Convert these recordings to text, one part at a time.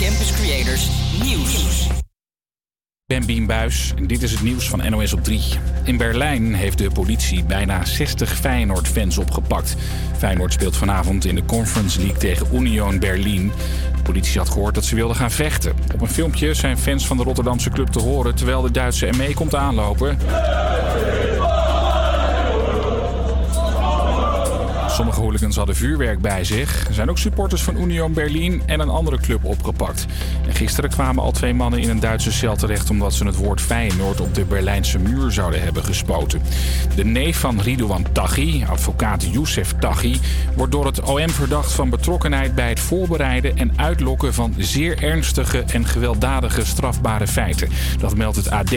Campus Creators Nieuws. Ik ben Bien Buijs en dit is het nieuws van NOS op 3. In Berlijn heeft de politie bijna 60 Feyenoord-fans opgepakt. Feyenoord speelt vanavond in de Conference League tegen Union Berlin. De politie had gehoord dat ze wilden gaan vechten. Op een filmpje zijn fans van de Rotterdamse club te horen terwijl de Duitse ME komt aanlopen. Sommige hooligans hadden vuurwerk bij zich. Er zijn ook supporters van Union Berlin en een andere club opgepakt. En gisteren kwamen al 2 mannen in een Duitse cel terecht omdat ze het woord Feyenoord op de Berlijnse muur zouden hebben gespoten. De neef van Ridouan Taghi, advocaat Youssef Taghi, wordt door het OM verdacht van betrokkenheid bij het voorbereiden en uitlokken van zeer ernstige en gewelddadige strafbare feiten. Dat meldt het AD.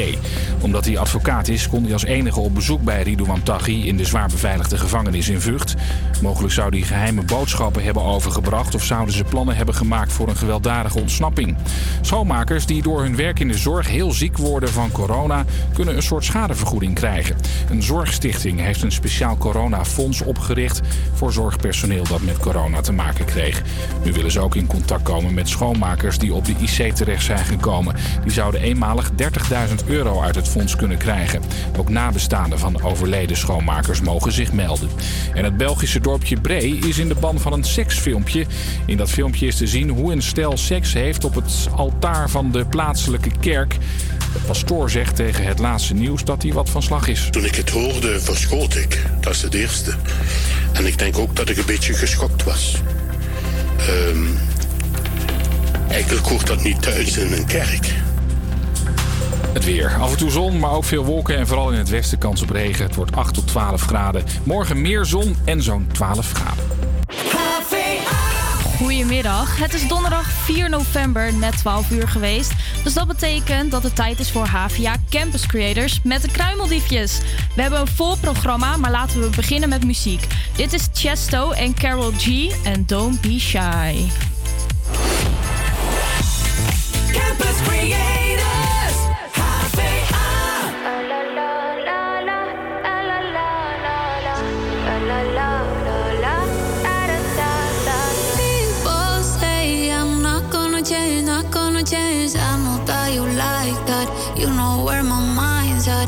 Omdat hij advocaat is, kon hij als enige op bezoek bij Ridouan Taghi in de zwaar beveiligde gevangenis in Vught. Mogelijk zou die geheime boodschappen hebben overgebracht of zouden ze plannen hebben gemaakt voor een gewelddadige ontsnapping. Schoonmakers die door hun werk in de zorg heel ziek worden van corona kunnen een soort schadevergoeding krijgen. Een zorgstichting heeft een speciaal coronafonds opgericht voor zorgpersoneel dat met corona te maken kreeg. Nu willen ze ook in contact komen met schoonmakers die op de IC terecht zijn gekomen. Die zouden eenmalig €30.000 uit het fonds kunnen krijgen. Ook nabestaanden van overleden schoonmakers mogen zich melden. En het Belgische dorpje Bree is in de ban van een seksfilmpje. In dat filmpje is te zien hoe een stel seks heeft op het altaar van de plaatselijke kerk. De pastoor zegt tegen het laatste nieuws dat hij wat van slag is. Toen ik het hoorde, verschoot ik. Dat is het eerste. En ik denk ook dat ik een beetje geschokt was. Eigenlijk hoort dat niet thuis in een kerk. Het weer. Af en toe zon, maar ook veel wolken en vooral in het westen kans op regen. Het wordt 8 tot 12 graden. Morgen meer zon en zo'n 12 graden. Goedemiddag. Het is donderdag 4 november, net 12 uur geweest. Dus dat betekent dat het tijd is voor HVA Campus Creators met de Kruimeldiefjes. We hebben een vol programma, maar laten we beginnen met muziek. Dit is Chesto en Carol G en Don't Be Shy. Campus Creators. Change. I know that you like that. You know where my mind's at.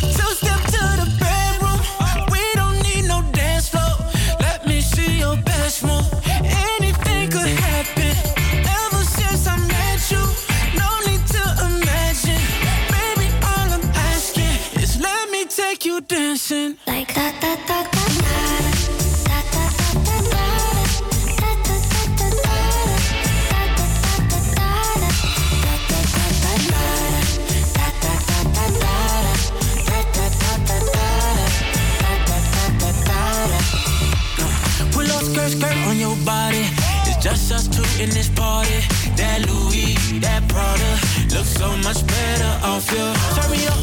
Two step to the bedroom. We don't need no dance floor. Let me see your best move. Anything could happen. Dancing like that, that, that, that. Pull up skirt, skirt on your body. It's just us two in this party. That Louis, that Prada. Look so much better off you. Turn me up,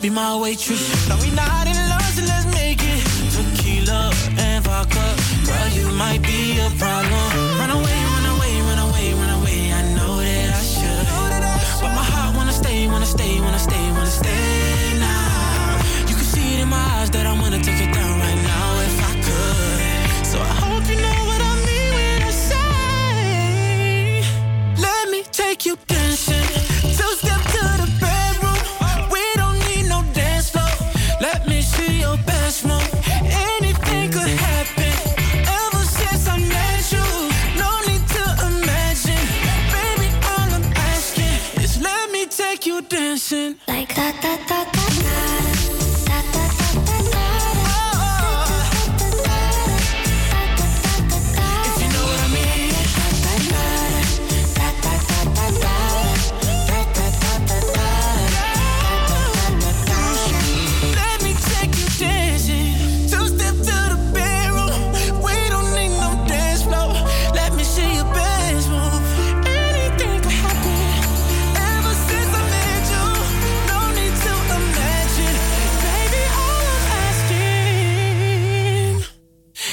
be my waitress. No, we not in love, so let's make it. Tequila and vodka, girl, you might be a problem. Run away, run away, run away, run away. I know that I should, but my heart wanna stay, wanna stay, wanna stay, wanna stay now. You can see it in my eyes that I wanna take it down right now if I could. So I hope you know what I mean when I say, let me take you dancing. Two step to the bedroom. We don't need no dance floor. Let me see your best move. Anything could happen. Ever since I met you, no need to imagine. Baby, all I'm asking is let me take you dancing like that, that, that, that.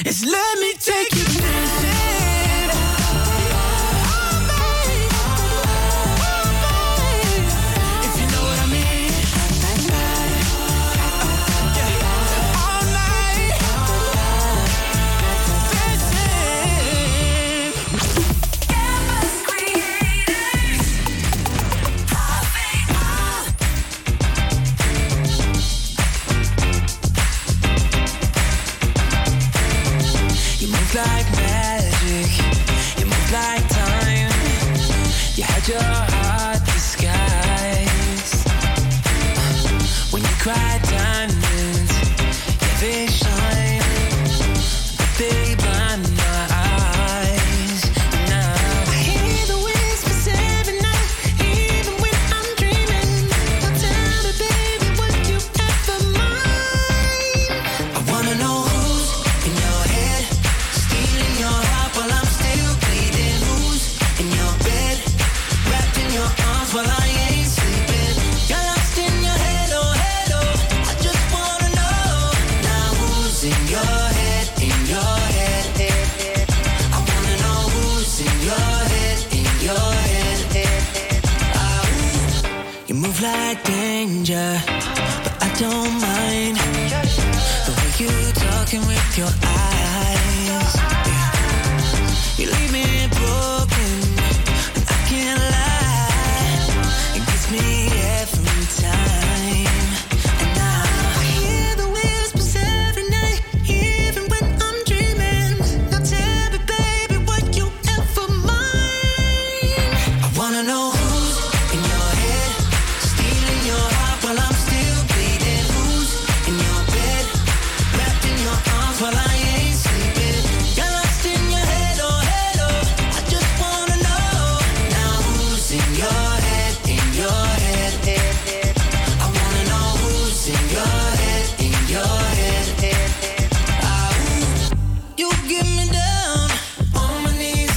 It's let me take you dancing. Oh, baby. Oh, baby. If you know what I mean. Yeah. All night. Dancing. Campus Creators. Like like danger, but I don't mind the way you talking with your eyes. You leave me broken, and I can't lie. It gets me every time. And now I hear the waves pass every night, even when I'm dreaming. Now tell me, baby, what you ever mine. I wanna know who's in your head, stealing your heart while I'm still bleeding. Who's in your bed, wrapped in your arms while I ain't sleeping. Got lost in your head, oh head, oh. I just wanna know now who's in your head, in your head. I wanna know who's in your head, in your head. Ah, ooh, you get me down on my knees,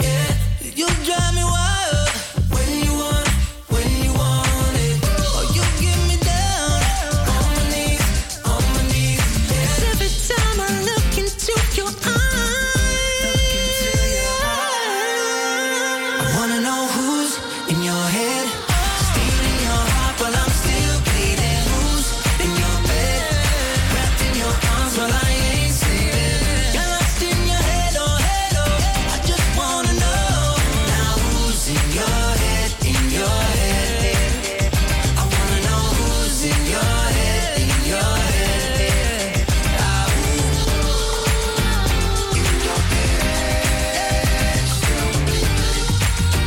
yeah. You drive me wild when you want it. Oh, you get me down on my knees, yeah. 'Cause every time I look into your eyes, I wanna know who's in your head, stealing your heart while I'm still bleeding. Who's in your bed, wrapped in your arms while I ain't sleeping. Got lost in your head, oh head, oh. I just wanna know now who's in your head, in your head. I wanna know who's in your head, in your head. Ah, ooh, in your head, still bleeding. In your head, still bleeding. In your head,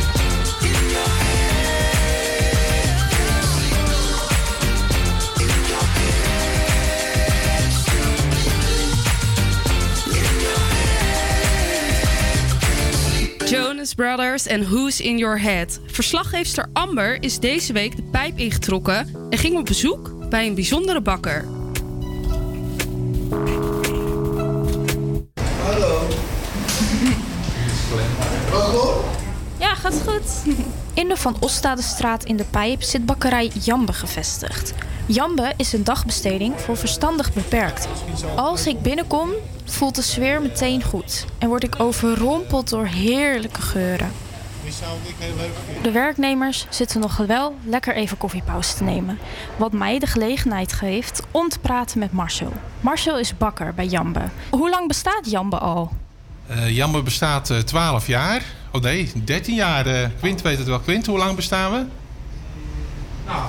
sleeping. Jonas Brothers en Who's in Your Head. Verslaggeefster Amber is deze week de pijp ingetrokken en ging op bezoek bij een bijzondere bakker. Hallo. Hallo? Ja, gaat goed. In de Van Oststadestraat in de Pijp zit bakkerij Jambe gevestigd. Jambe is een dagbesteding voor verstandig beperkt. Als ik binnenkom, voelt de sfeer meteen goed en word ik overrompeld door heerlijke geuren. De werknemers zitten nog wel lekker even koffiepauze te nemen. Wat mij de gelegenheid geeft om te praten met Marcel. Marcel is bakker bij Jambe. Hoe lang bestaat Jambe al? Jambe bestaat 12 jaar. Oh nee, 13 jaar. Quint weet het wel. Quint, hoe lang bestaan we? Nou,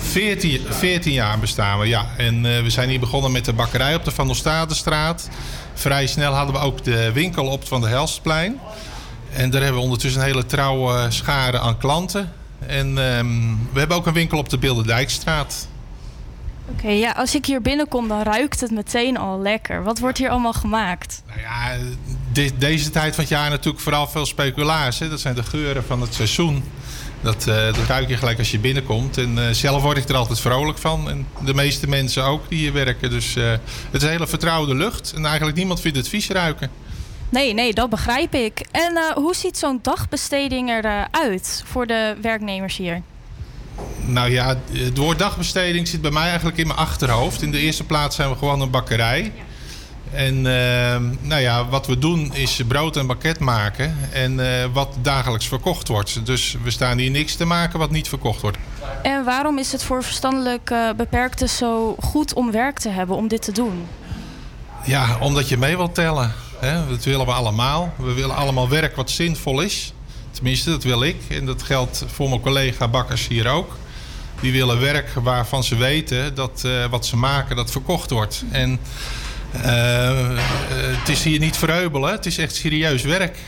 14 jaar. 14 jaar bestaan we, ja. En we zijn hier begonnen met de bakkerij op de Van der Helststraat. Vrij snel hadden we ook de winkel op het Van der Helstplein. En daar hebben we ondertussen een hele trouwe schare aan klanten. En we hebben ook een winkel op de Bilderdijkstraat. Oké, ja, als ik hier binnenkom, dan ruikt het meteen al lekker. Wat wordt hier allemaal gemaakt? Nou ja, deze tijd van het jaar natuurlijk vooral veel speculaas. Hè? Dat zijn de geuren van het seizoen. Dat ruik je gelijk als je binnenkomt. En zelf word ik er altijd vrolijk van. En de meeste mensen ook die hier werken. Dus het is een hele vertrouwde lucht. En eigenlijk niemand vindt het vies ruiken. Nee, dat begrijp ik. En hoe ziet zo'n dagbesteding eruit voor de werknemers hier? Nou ja, het woord dagbesteding zit bij mij eigenlijk in mijn achterhoofd. In de eerste plaats zijn we gewoon een bakkerij. En nou ja, wat we doen is brood en bakket maken. En wat dagelijks verkocht wordt. Dus we staan hier niks te maken wat niet verkocht wordt. En waarom is het voor verstandelijk beperkten zo goed om werk te hebben, om dit te doen? Ja, omdat je mee wilt tellen. Hè? Dat willen we allemaal. We willen allemaal werk wat zinvol is. Tenminste, dat wil ik. En dat geldt voor mijn collega bakkers hier ook. Die willen werk waarvan ze weten dat wat ze maken, dat verkocht wordt. En het is hier niet verheubelen. Het is echt serieus werk.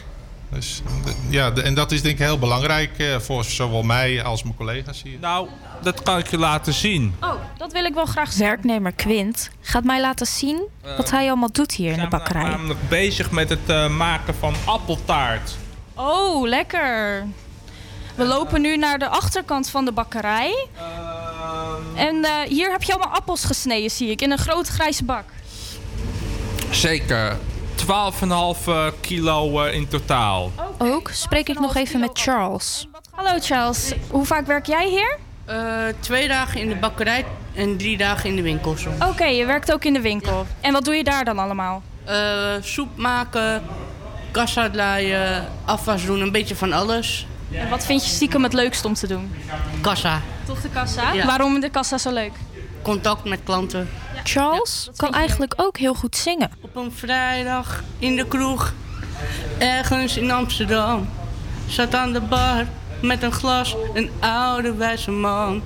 Dus, ja, en dat is denk ik heel belangrijk voor zowel mij als mijn collega's hier. Nou, dat kan ik je laten zien. Oh, dat wil ik wel graag zien. Werknemer Quint gaat mij laten zien wat hij allemaal doet hier in de bakkerij. We zijn namelijk bezig met het maken van appeltaart. Oh, lekker. We lopen nu naar de achterkant van de bakkerij. En hier heb je allemaal appels gesneden, zie ik, in een groot grijze bak. Zeker. 12,5 kilo in totaal. Okay. Ook spreek ik nog even met Charles. Hallo Charles, hoe vaak werk jij hier? 2 dagen in de bakkerij en 3 dagen in de winkel. Oké, je werkt ook in de winkel. Ja. En wat doe je daar dan allemaal? Soep maken, kassa draaien, afwas doen, een beetje van alles. En wat vind je stiekem het leukst om te doen? Kassa. Toch de kassa? Ja. Waarom de kassa zo leuk? Contact met klanten. Ja. Charles kan eigenlijk ook heel goed zingen. Op een vrijdag in de kroeg, ergens in Amsterdam, zat aan de bar met een glas een ouderwijze man.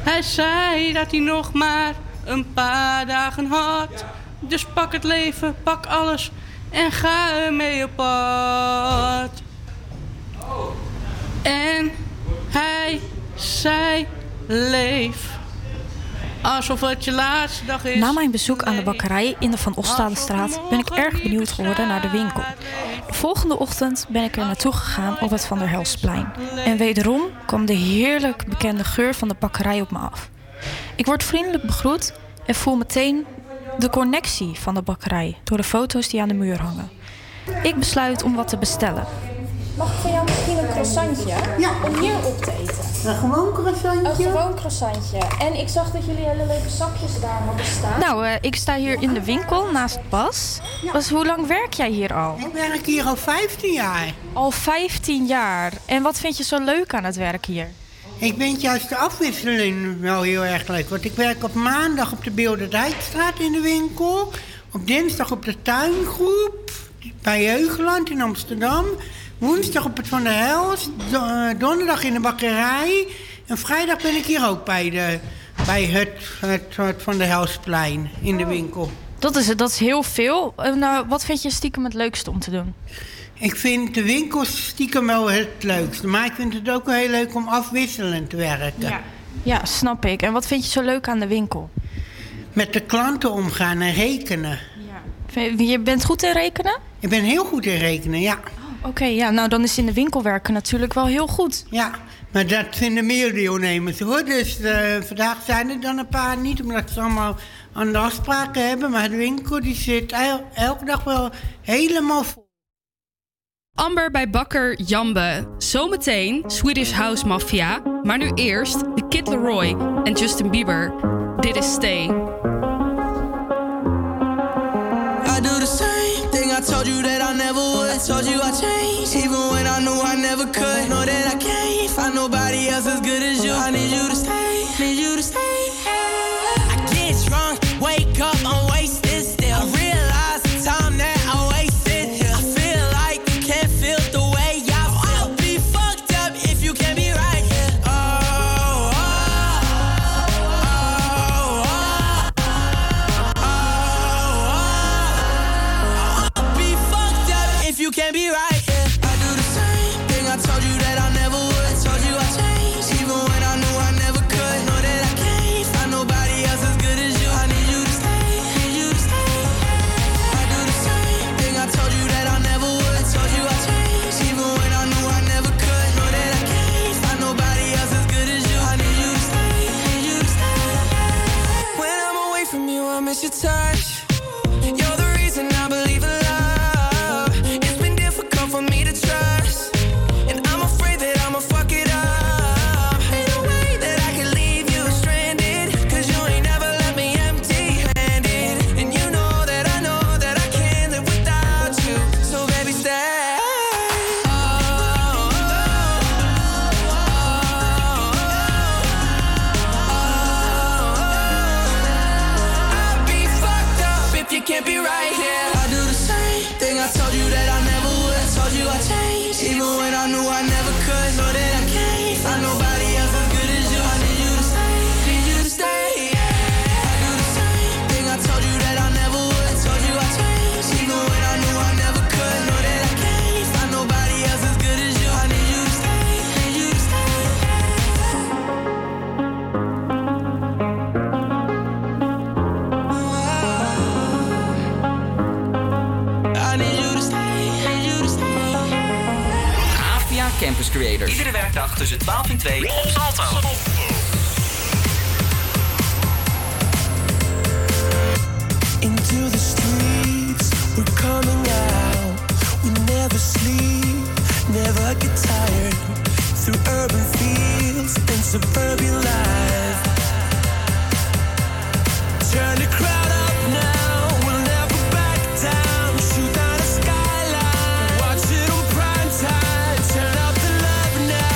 Hij zei dat hij nog maar een paar dagen had. Dus pak het leven, pak alles en ga ermee op pad. En hij zei leef. Alsof het je laatste dag is. Na mijn bezoek aan de bakkerij in de Van Ostaalenstraat ben ik erg benieuwd geworden naar de winkel. De volgende ochtend ben ik er naartoe gegaan op het Van der Helstplein. En wederom kwam de heerlijk bekende geur van de bakkerij op me af. Ik word vriendelijk begroet en voel meteen de connectie van de bakkerij door de foto's die aan de muur hangen. Ik besluit om wat te bestellen. Mag ik voor jou misschien een croissantje om hier op te eten? Een gewoon croissantje? Een gewoon croissantje. En ik zag dat jullie hele leuke zakjes daar hadden staan. Nou, ik sta hier in de winkel naast Bas. Bas, hoe lang werk jij hier al? Ik werk hier al 15 jaar. Al 15 jaar. En wat vind je zo leuk aan het werk hier? Ik vind juist de afwisseling wel heel erg leuk. Want ik werk op maandag op de Bilderdijkstraat in de winkel. Op dinsdag op de tuingroep bij Heugeland in Amsterdam. Woensdag op het Van der Helst, donderdag in de bakkerij. En vrijdag ben ik hier ook bij het Van der Helstplein in de winkel. Dat is heel veel. Wat vind je stiekem het leukste om te doen? Ik vind de winkel stiekem wel het leukste. Maar ik vind het ook wel heel leuk om afwisselend te werken. Ja, snap ik. En wat vind je zo leuk aan de winkel? Met de klanten omgaan en rekenen. Ja. Je bent goed in rekenen? Ik ben heel goed in rekenen, ja. Oké, ja, nou dan is in de winkel werken natuurlijk wel heel goed. Ja, maar dat vinden meer deelnemers hoor. Dus vandaag zijn er dan een paar niet, omdat ze allemaal andere afspraken hebben. Maar de winkel die zit elke dag wel helemaal vol. Amber bij bakker Jambe. Zometeen Swedish House Mafia. Maar nu eerst de Kid Laroi en Justin Bieber. Dit is Stay. I do the same thing I told you that I never would. I told you I changed, even when I knew I never could. Know that I can't find nobody else as good as you. I need you to stay, need you to stay. I get drunk, wake up, I'm wasted still. I realize the time that I wasted here. I feel like you can't feel the way I feel. I'll be fucked up if you can't be right here. Oh, oh, oh, oh, oh, oh, I'll be fucked up if you can't be right. Miss your touch. You're the reason I believe in love. It's been difficult for me to trust, and I'm afraid that I'ma fuck it up. Ain't no way that I can leave you stranded, 'cause you ain't never left me empty-handed. And you know that I can't live without you. So baby, stay. Oh, oh, oh, oh, oh, oh. You can't be right here. I do the same thing I told you that I never would. I told you I changed, even when I knew I never could. Know that I can't find nobody else as good as you. I need you to stay, need you to stay. I do the same thing I told you that I never would. I told you I changed, even when I knew I never could. Know that I can't find nobody else as good as you. I need you to stay, need you to stay. Campus Creators. Iedere werkdag tussen 12 en 2 op Salto. Into the streets, we're coming out. We never sleep, never get tired. Through urban fields and suburban life. Turn the crowd up now, we'll never back down. Shoot out a skyline, watch it on prime time. Turn up. Now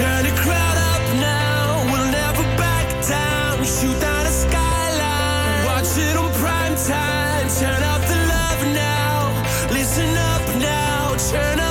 Turn the crowd up now, we'll never back down. Shoot down the skyline, watch it on prime time. Turn up the love now, listen up now, turn up.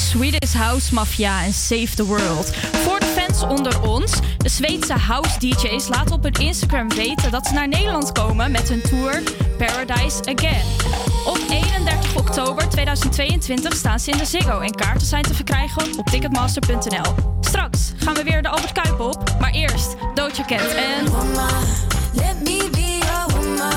Swedish House Mafia en Save the World. Voor de fans onder ons, de Zweedse house DJ's laten op hun Instagram weten dat ze naar Nederland komen met hun tour Paradise Again. Op 31 oktober 2022 staan ze in de Ziggo en kaarten zijn te verkrijgen op ticketmaster.nl. Straks gaan we weer de Albert Kuip op, maar eerst Doodje Kent en... Let me be your woman.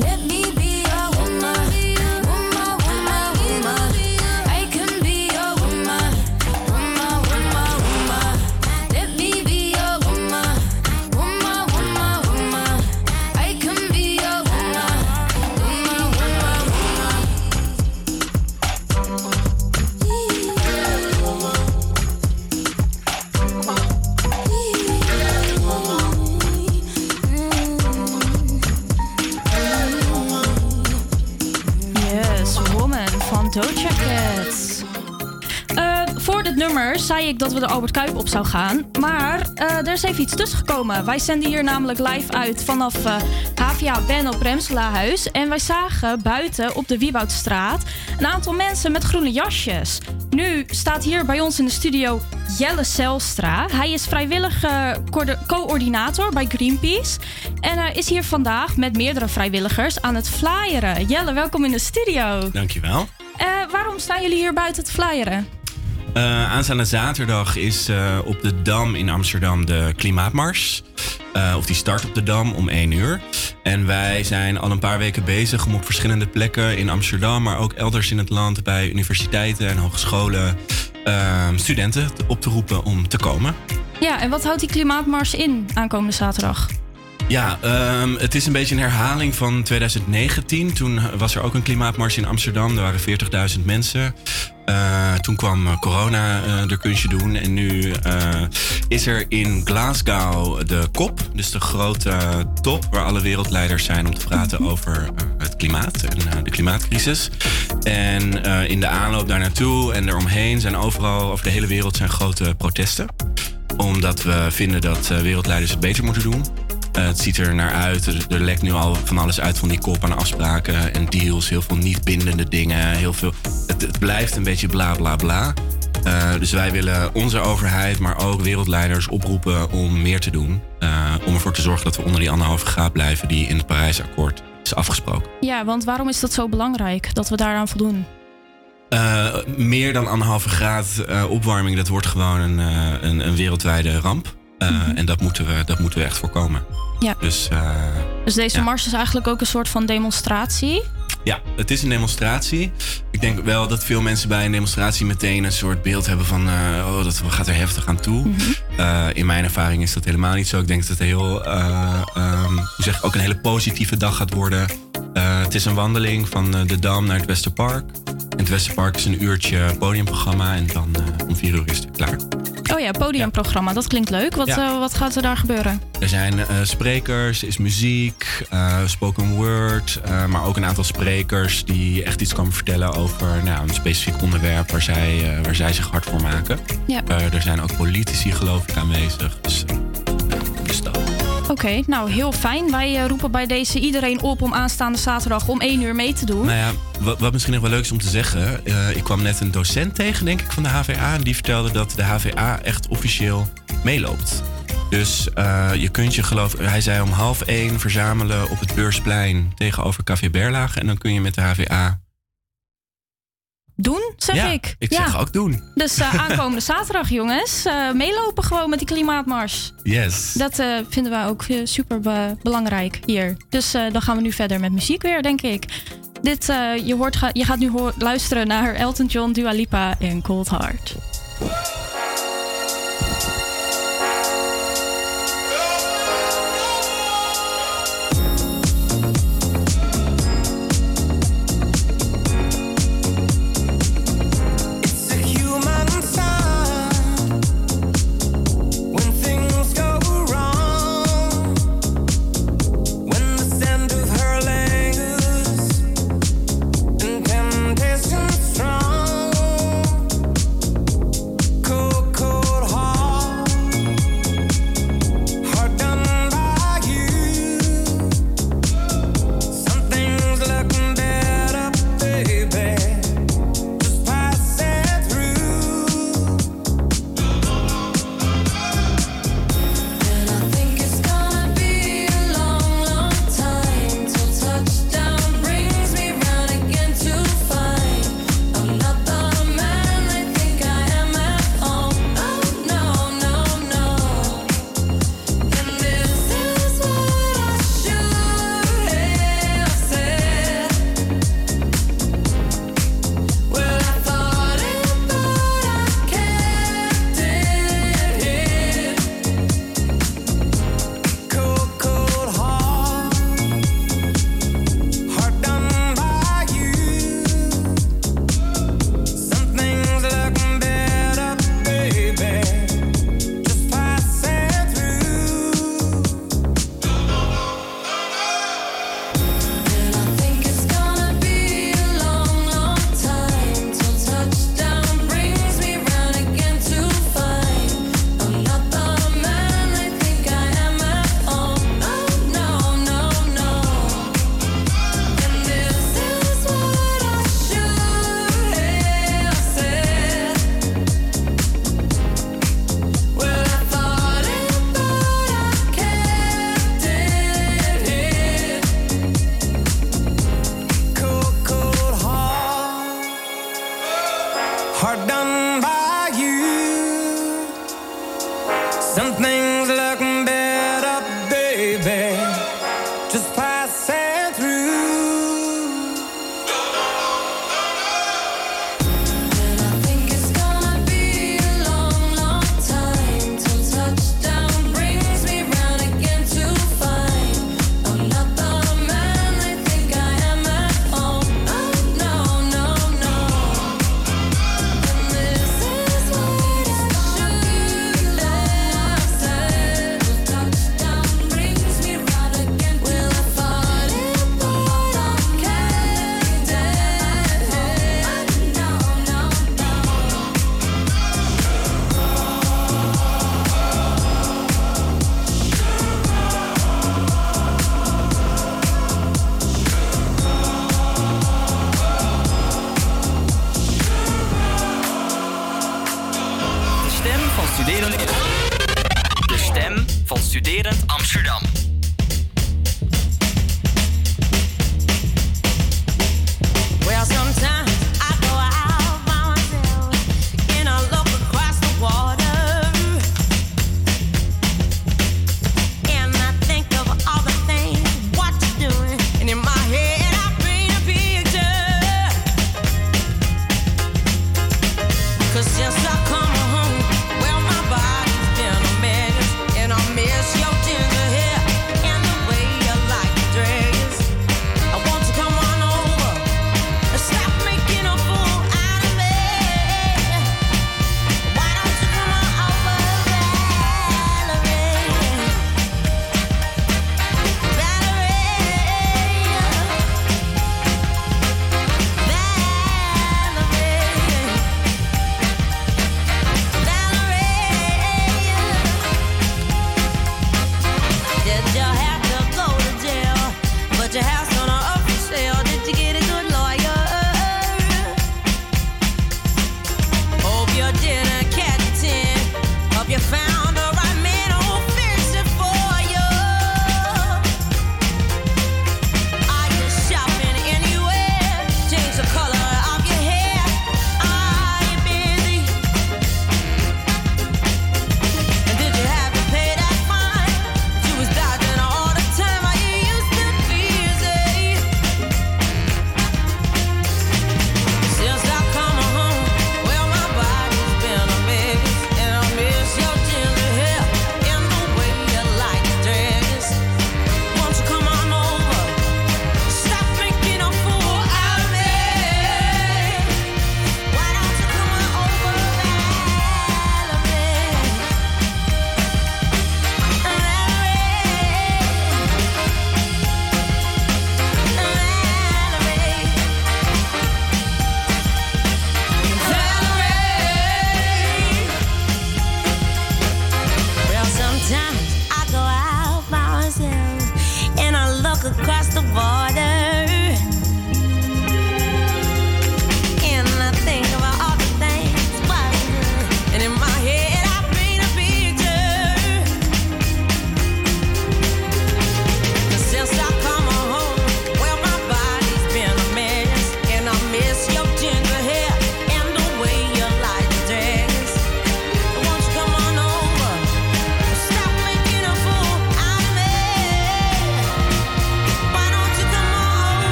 let me be. Zei ik dat we de Albert Kuip op zou gaan. Maar er is even iets tussengekomen. Wij zenden hier namelijk live uit vanaf HVA Ben op Remselaarhuis. En wij zagen buiten op de Wieboudstraat een aantal mensen met groene jasjes. Nu staat hier bij ons in de studio Jelle Selstra. Hij is vrijwillige coördinator bij Greenpeace. En is hier vandaag met meerdere vrijwilligers aan het flyeren. Jelle, welkom in de studio. Dankjewel. Waarom staan jullie hier buiten het flyeren? Aanstaande zaterdag is op de Dam in Amsterdam de Klimaatmars. Of die start op de Dam om 1:00. En wij zijn al een paar weken bezig om op verschillende plekken in Amsterdam, maar ook elders in het land bij universiteiten en hogescholen studenten op te roepen om te komen. Ja, en wat houdt die Klimaatmars in aankomende zaterdag? Ja, het is een beetje een herhaling van 2019. Toen was er ook een klimaatmars in Amsterdam. Er waren 40.000 mensen. Toen kwam corona er kunstje doen. En nu is er in Glasgow de COP. Dus de grote top waar alle wereldleiders zijn om te praten over het klimaat en de klimaatcrisis. En in de aanloop daar naartoe en eromheen zijn overal over de hele wereld zijn grote protesten. Omdat we vinden dat wereldleiders het beter moeten doen. Het ziet er naar uit. Er lekt nu al van alles uit van die kop aan afspraken en deals. Heel veel niet bindende dingen. Heel veel, het blijft een beetje bla bla bla. Dus wij willen onze overheid, maar ook wereldleiders oproepen om meer te doen. Om ervoor te zorgen dat we onder die 1,5 graad blijven die in het Parijsakkoord is afgesproken. Ja, want waarom is dat zo belangrijk dat we daaraan voldoen? Meer dan 1,5 graad opwarming, dat wordt gewoon een wereldwijde ramp. Mm-hmm. En dat moeten we echt voorkomen. Ja. Dus deze mars is eigenlijk ook een soort van demonstratie? Ja, het is een demonstratie. Ik denk wel dat veel mensen bij een demonstratie meteen een soort beeld hebben van... dat gaat er heftig aan toe. Mm-hmm. In mijn ervaring is dat helemaal niet zo. Ik denk dat het heel, ook een hele positieve dag gaat worden. Het is een wandeling van de Dam naar het Westerpark. En het Westerpark is een uurtje podiumprogramma en dan om 4:00 is het klaar. Oh ja, podiumprogramma. Dat klinkt leuk. Wat gaat er daar gebeuren? Er zijn sprekers, is muziek, spoken word... maar ook een aantal sprekers die echt iets komen vertellen over een specifiek onderwerp... waar zij zich hard voor maken. Ja. Er zijn ook politici geloof ik aanwezig. Dus dat. Oké, nou heel fijn. Wij roepen bij deze iedereen op om aanstaande zaterdag om 1:00 mee te doen. Nou ja, wat misschien nog wel leuk is om te zeggen. Ik kwam net een docent tegen, denk ik, van de HVA. En die vertelde dat de HVA echt officieel meeloopt. Dus je kunt je geloof... Hij zei om 12:30 verzamelen op het Beursplein tegenover Café Berlage. En dan kun je met de HVA... Doen, zeg ja, ik. Ik zeg ook doen. Dus aankomende zaterdag, jongens. Meelopen gewoon met die klimaatmars. Yes. Dat vinden we ook super belangrijk hier. Dus dan gaan we nu verder met muziek weer, denk ik. Je gaat nu luisteren naar Elton John, Dua Lipa en Cold Heart. Cool.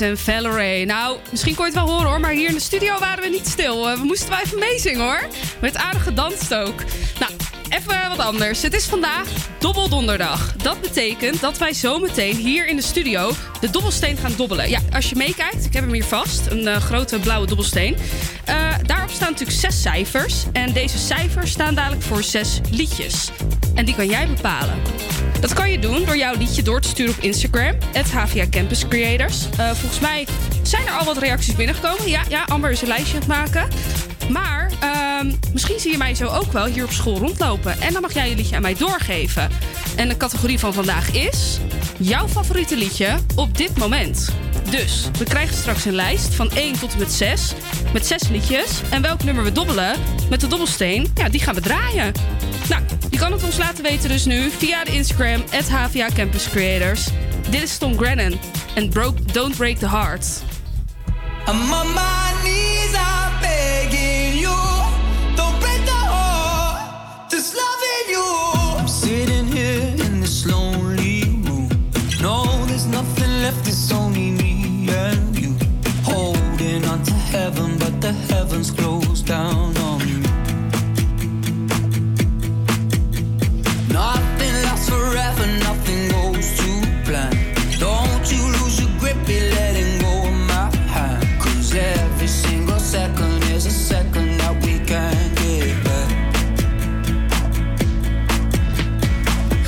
En Valerie. Nou, misschien kon je het wel horen hoor, maar hier in de studio waren we niet stil. We moesten wel even meezingen hoor. Met aardige danst ook. Nou, Even wat anders. Het is vandaag Dobbeldonderdag. Dat betekent dat wij zometeen hier in de studio de dobbelsteen gaan dobbelen. Ja, als je meekijkt, ik heb hem hier vast. Een grote blauwe dobbelsteen. Daarop staan natuurlijk 6 cijfers. En deze cijfers staan dadelijk voor 6 liedjes. En die kan jij bepalen. Dat kan je doen door jouw liedje door te sturen op Instagram. @HVA Campus Creators. Volgens mij zijn er al wat reacties binnengekomen. Ja, Amber is een lijstje aan het maken. Maar misschien zie je mij zo ook wel hier op school rondlopen. En dan mag jij je liedje aan mij doorgeven. En de categorie van vandaag is... jouw favoriete liedje op dit moment. Dus, we krijgen straks een lijst van 1 tot en met 6. Met 6 liedjes. En welk nummer we dobbelen met de dobbelsteen, ja, die gaan we draaien. Nou, je kan het ons laten weten dus nu via de Instagram @HVA Campus Creators. Dit is Tom Grennan en Don't Break the Heart. I'm on my knees, I'm begging you. Don't break the heart, just loving you. I'm sitting here in this lonely room. No, there's nothing left, it's only me and you. Holding on to heaven, but the heavens close down on you. Nothing lasts forever, nothing goes to plan. Don't you lose your grip, be letting go of my hand. 'Cause every single second is a second that we can't get back.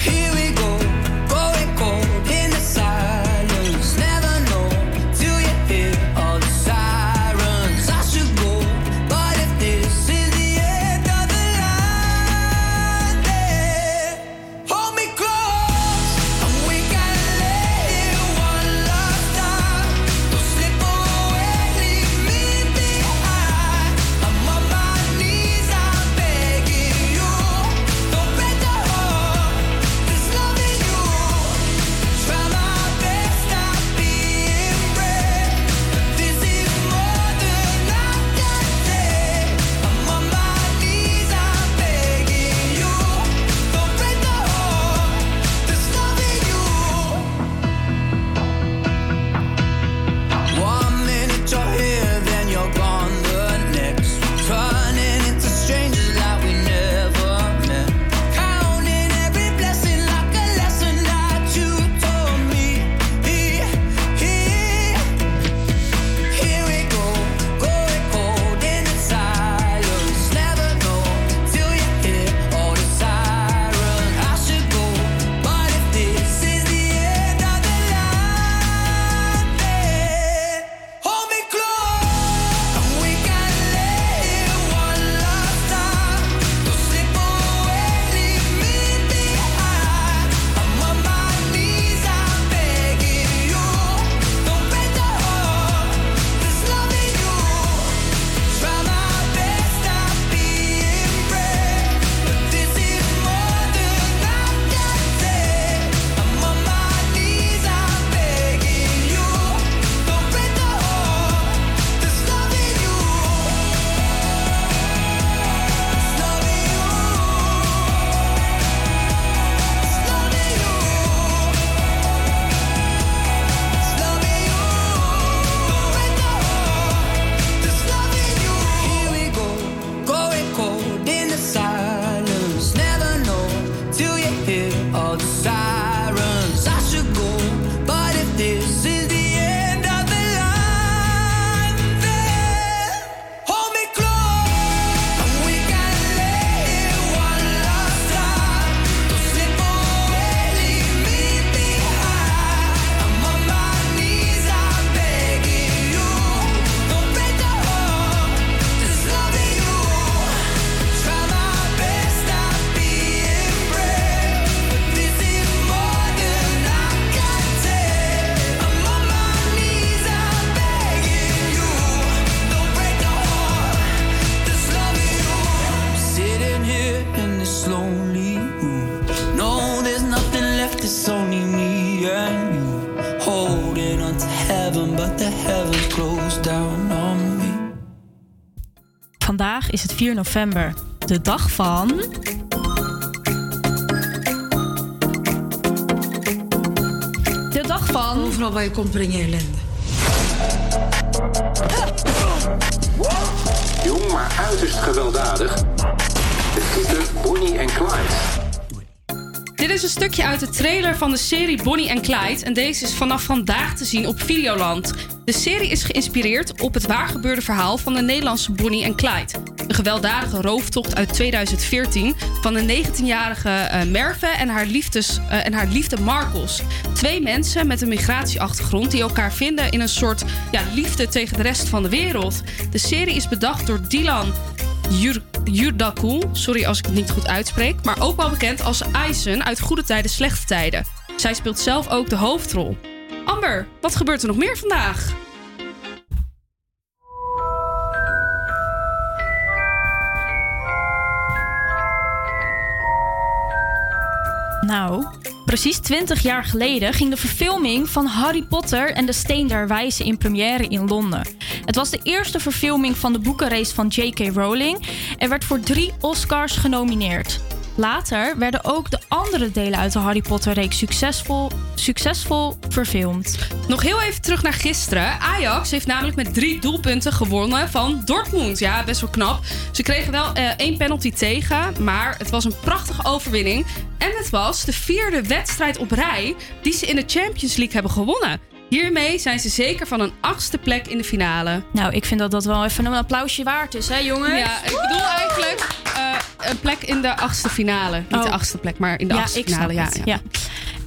Here we go, going cold in the silence. Never know till you hear all the sirens. I should go, but if this is the end of the line, then hold me close, and we can let it one last time. Don't slip away, leave me behind. I'm on my knees, I'm begging you. Don't break the heart, just loving you. Try my best, not being brave. This is more than I can say. I'm on my knees, I'm begging you. Don't break the heart, just loving you. One minute you're here, then you're gone the next. Turning into strangers like we never met. Counting every blessing like a lesson that you told me. Here we go, going cold in the silence. Never know till you hear all the sirens. I should go, but if this is the end of the line, then hold me close, and we can let it one last time. Don't slip away, leave me behind. I'm on my knees, I'm begging you. Don't break the heart, just loving you. Try my best, not being brave, but this is more than I can say. I'm on my knees, I'm begging you. Don't break the heart, just loving you. Here we go, going cold in the silence. Never know till you hear all the sirens. I should go, but if this is the end of the line, then hold me close, and we can let it one last time. Don't slip away, leave me behind. I'm on my knees, I'm begging you. Don't break the heart, just loving you. Try my best, not being brave, but this is more than I can take. I'm on my knees, I'm begging you. Don't break the heart, just loving you. Sitting here in this lonely room. No, there's nothing left, it's only me and you. Holding on to heaven, but the heavens close down on me. Vandaag is het 4 november, de dag van... de dag van... Overal waar je komt breng je ellende. Jong maar uiterst gewelddadig. Dit is de Bonnie en Clyde. Dit is een stukje uit de trailer van de serie Bonnie en Clyde. En deze is vanaf vandaag te zien op Videoland. De serie is geïnspireerd op het waargebeurde verhaal van de Nederlandse Bonnie en Clyde. Een gewelddadige rooftocht uit 2014 van de 19-jarige Merve en haar liefde Marcos. Twee mensen met een migratieachtergrond die elkaar vinden in een soort liefde tegen de rest van de wereld. De serie is bedacht door Dilan Yurdakou, sorry als ik het niet goed uitspreek, maar ook wel bekend als Aysen uit Goede Tijden, Slechte Tijden. Zij speelt zelf ook de hoofdrol. Amber, wat gebeurt er nog meer vandaag? Nou, precies 20 jaar geleden ging de verfilming van Harry Potter en de Steen der Wijzen in première in Londen. Het was de eerste verfilming van de boekenreeks van J.K. Rowling en werd voor 3 Oscars genomineerd. Later werden ook de andere delen uit de Harry Potter-reeks succesvol verfilmd. Nog heel even terug naar gisteren. Ajax heeft namelijk met 3 doelpunten gewonnen van Dortmund. Ja, best wel knap. Ze kregen wel 1 penalty tegen, maar het was een prachtige overwinning. En het was de 4e wedstrijd op rij die ze in de Champions League hebben gewonnen. Hiermee zijn ze zeker van een 8e plek in de finale. Nou, ik vind dat dat wel even een applausje waard is, hè jongens? Ja, ik bedoel eigenlijk een plek in de 8e finale. Niet de 8e plek, maar in de 8e finale. Ja, ik snap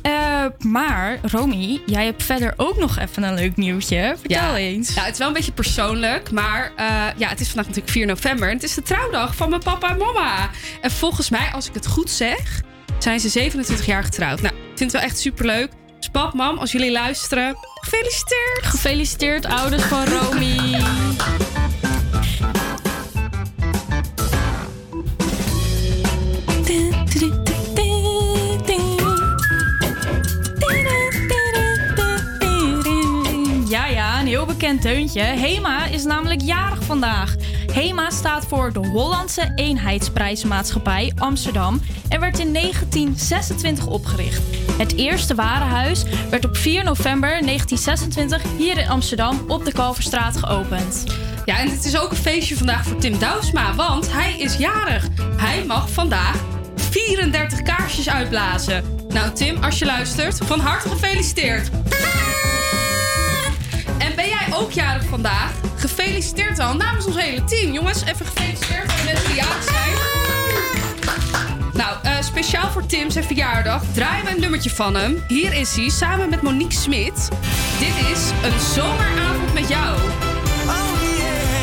het. Maar, Romy, jij hebt verder ook nog even een leuk nieuwtje. Vertel eens. Ja, het is wel een beetje persoonlijk, maar het is vandaag natuurlijk 4 november. En het is de trouwdag van mijn papa en mama. En volgens mij, als ik het goed zeg, zijn ze 27 jaar getrouwd. Nou, ik vind het wel echt superleuk. Dus pap, mam, als jullie luisteren, gefeliciteerd! Gefeliciteerd, ouders van Romy. Ja, een heel bekend deuntje. HEMA is namelijk jarig vandaag. HEMA staat voor de Hollandse Eenheidsprijsmaatschappij Amsterdam en werd in 1926 opgericht. Het eerste warenhuis werd op 4 november 1926 hier in Amsterdam op de Kalverstraat geopend. Ja, en het is ook een feestje vandaag voor Tim Douwsma, want hij is jarig. Hij mag vandaag 34 kaarsjes uitblazen. Nou Tim, als je luistert, van harte gefeliciteerd. En ben jij ook jarig vandaag? Gefeliciteerd dan namens ons hele team. Jongens, even gefeliciteerd aan de mensen die jarig zijn. Nou, speciaal voor Tim zijn verjaardag draaien we een nummertje van hem. Hier is hij, samen met Monique Smit. Dit is Een Zomeravond met jou. Oh yeah.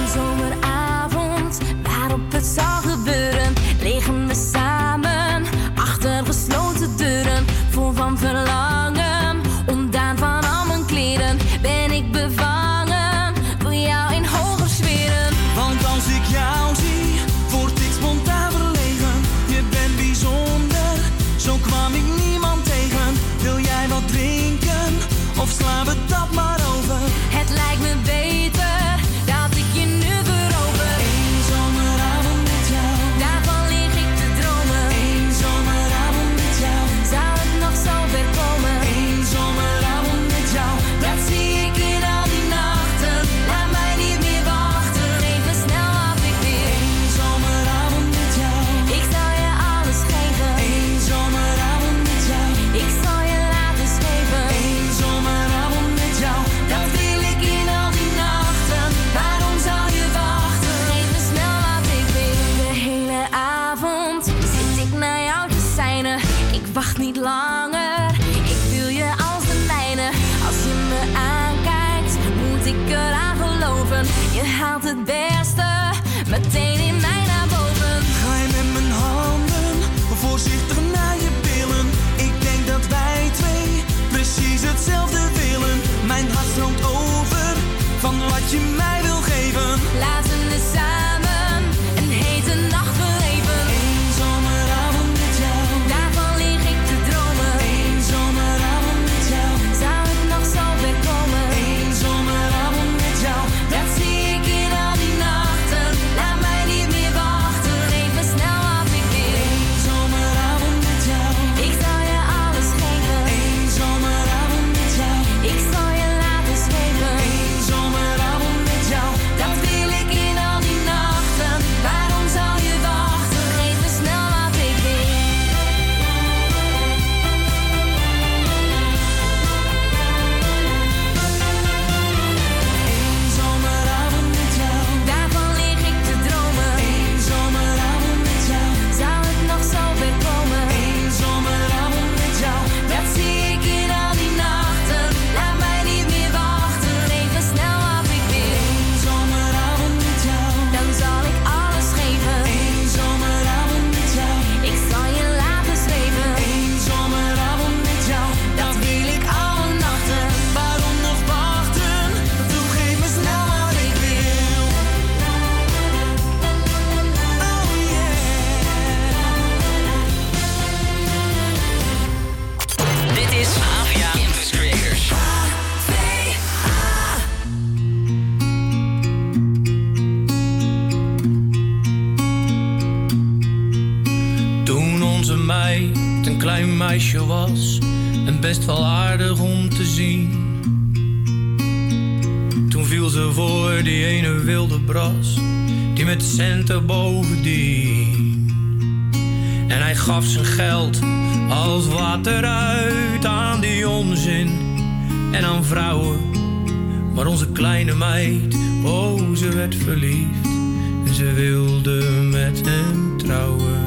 Een zomeravond waarop het zal gebeuren. Liggen we samen achter gesloten deuren. Vol van verlangen, ontdaan van al mijn kleren. Ben ik bevangen voor jou in hoger sferen. Want als ik jou zie, word ik spontaan verlegen. Je bent bijzonder, zo kwam ik niemand tegen. Wil jij wat drinken, of slaan we dat maar over? Het lijkt me beter dat ik je nu verover. Eén zomeravond met jou, daarvan lig ik te dromen. Eén zomeravond met jou, zou het nog zo ver komen? Eén zomeravond met jou, dat zie ik in al die nachten. Laat mij niet meer wachten, even snel af ik weer. Eén zomeravond met jou, ik zal je alles geven. Eén zomeravond met jou, ik zal je laten schepen. Eén zomeravond met jou, dat wil ik in al die nachten. Waarom zou je wachten, even snel af ik weer. De hele avond zit ik naar jou te seinen. Ik wacht niet langer, ik wil je als de mijne. Als je me aankijkt, moet ik eraan geloven. Je haalt het beste meteen in mij naar boven. Ga je met mijn handen voorzichtig naar je billen. Ik denk dat wij twee precies hetzelfde willen. Mijn hart stroomt over van wat je mij wil geven. Laten we samen een hete nacht beleven. Eén zomeravond met jou, daarvan lig ik te dromen. Eén zomeravond met jou, zou het nog zo ver komen? Eén zomeravond met jou, dat zie ik in al die nachten. Laat mij niet Swedish Mafia Campus Creators. Toen onze meid een klein meisje was en best wel aardig om te zien, toen viel ze voor die ene wilde bras, die met centen bovendien. En hij gaf zijn geld als water uit aan die onzin en aan vrouwen. Maar onze kleine meid, oh, ze werd verliefd en ze wilde met hem trouwen.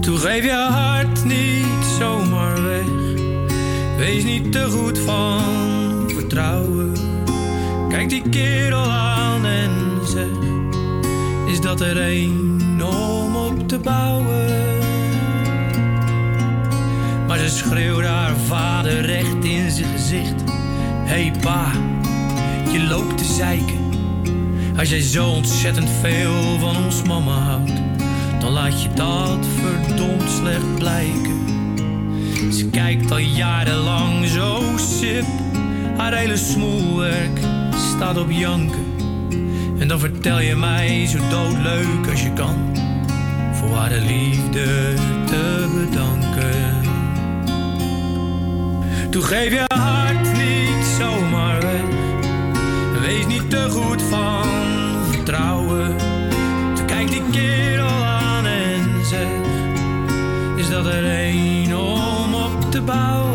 Toen geef je hart niet zomaar weg, wees niet te goed van vertrouwen. Kijk die kerel aan en zeg, is dat er een om op te bouwen? Maar ze schreeuwde haar vader recht in zijn gezicht. Hé pa, je loopt te zeiken. Als jij zo ontzettend veel van ons mama houdt, dan laat je dat verdomd slecht blijken. Ze kijkt al jarenlang zo sip, haar hele smoelwerk staat op janken. En dan vertel je mij zo doodleuk als je kan, voor haar de liefde te bedanken. Toen geef je hart niet zomaar weg, wees niet te goed van vertrouwen. Toen kijk die kerel aan en zeg, is dat er een om op te bouwen?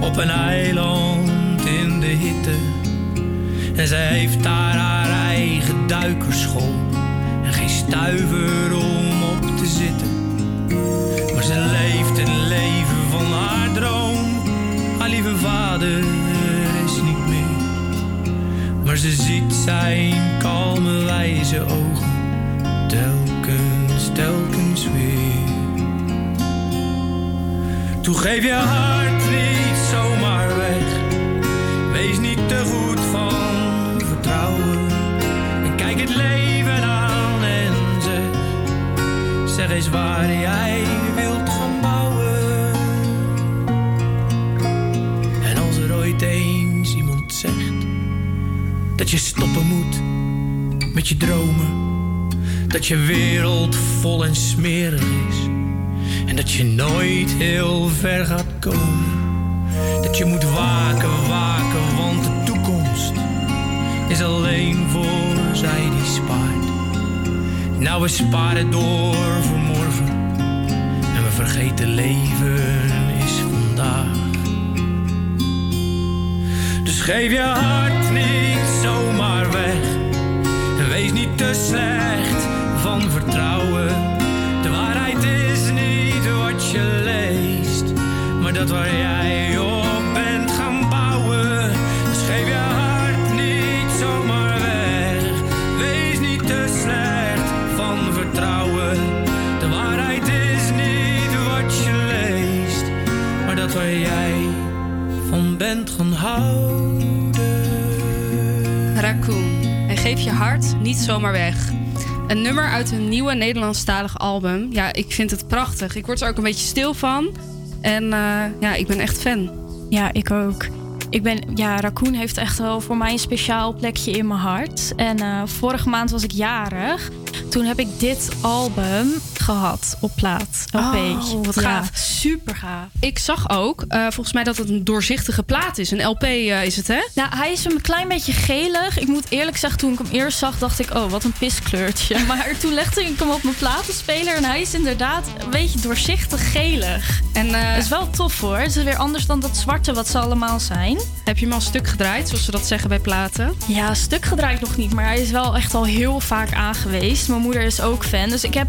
Op een eiland in de hitte. En zij heeft daar haar eigen duikerschool en geen stuiver om op te zitten. Maar ze leeft een leven van haar droom. Haar lieve vader is niet meer, maar ze ziet zijn kalme wijze ogen telkens, telkens weer. Toen geef je hart niet zomaar weg, wees niet te goed van vertrouwen. En kijk het leven aan en zeg eens waar jij wilt gaan bouwen. En als er ooit eens iemand zegt dat je stoppen moet met je dromen, dat je wereld vol en smerig is, en dat je nooit heel ver gaat komen, dat je moet waken, waken, want de toekomst is alleen voor zij die spaart. Nou, we sparen door voor morgen en we vergeten leven is vandaag. Dus geef je hart niet zomaar weg en wees niet te slecht van vertrouwen. De waarheid is niet wat je leest, maar dat waar jij op bent gaan bouwen. Dus geef je hart niet zomaar weg, wees niet te slecht van vertrouwen. De waarheid is niet wat je leest, maar dat waar jij van bent gaan houden. Raccoon, en geef je hart niet zomaar weg. Een nummer uit een nieuwe Nederlandstalig album. Ja, ik vind het prachtig. Ik word er ook een beetje stil van. En ja, ik ben echt fan. Ja, ik ook. Raccoon heeft echt wel voor mij een speciaal plekje in mijn hart. En vorige maand was ik jarig. Toen heb ik dit album gehad op plaat. Oh, wat gaaf. Ja, super gaaf. Ik zag ook, volgens mij dat het een doorzichtige plaat is. Een LP is het, hè? Nou, hij is een klein beetje gelig. Ik moet eerlijk zeggen, toen ik hem eerst zag, dacht ik... oh, wat een piskleurtje. Maar toen legde ik hem op mijn platenspeler... en hij is inderdaad een beetje doorzichtig gelig. En dat is wel tof, hoor. Het is weer anders dan dat zwarte wat ze allemaal zijn. Heb je hem al stuk gedraaid, zoals ze dat zeggen bij platen? Ja, stuk gedraaid nog niet. Maar hij is wel echt al heel vaak aangeweest. Mijn moeder is ook fan. Dus ik heb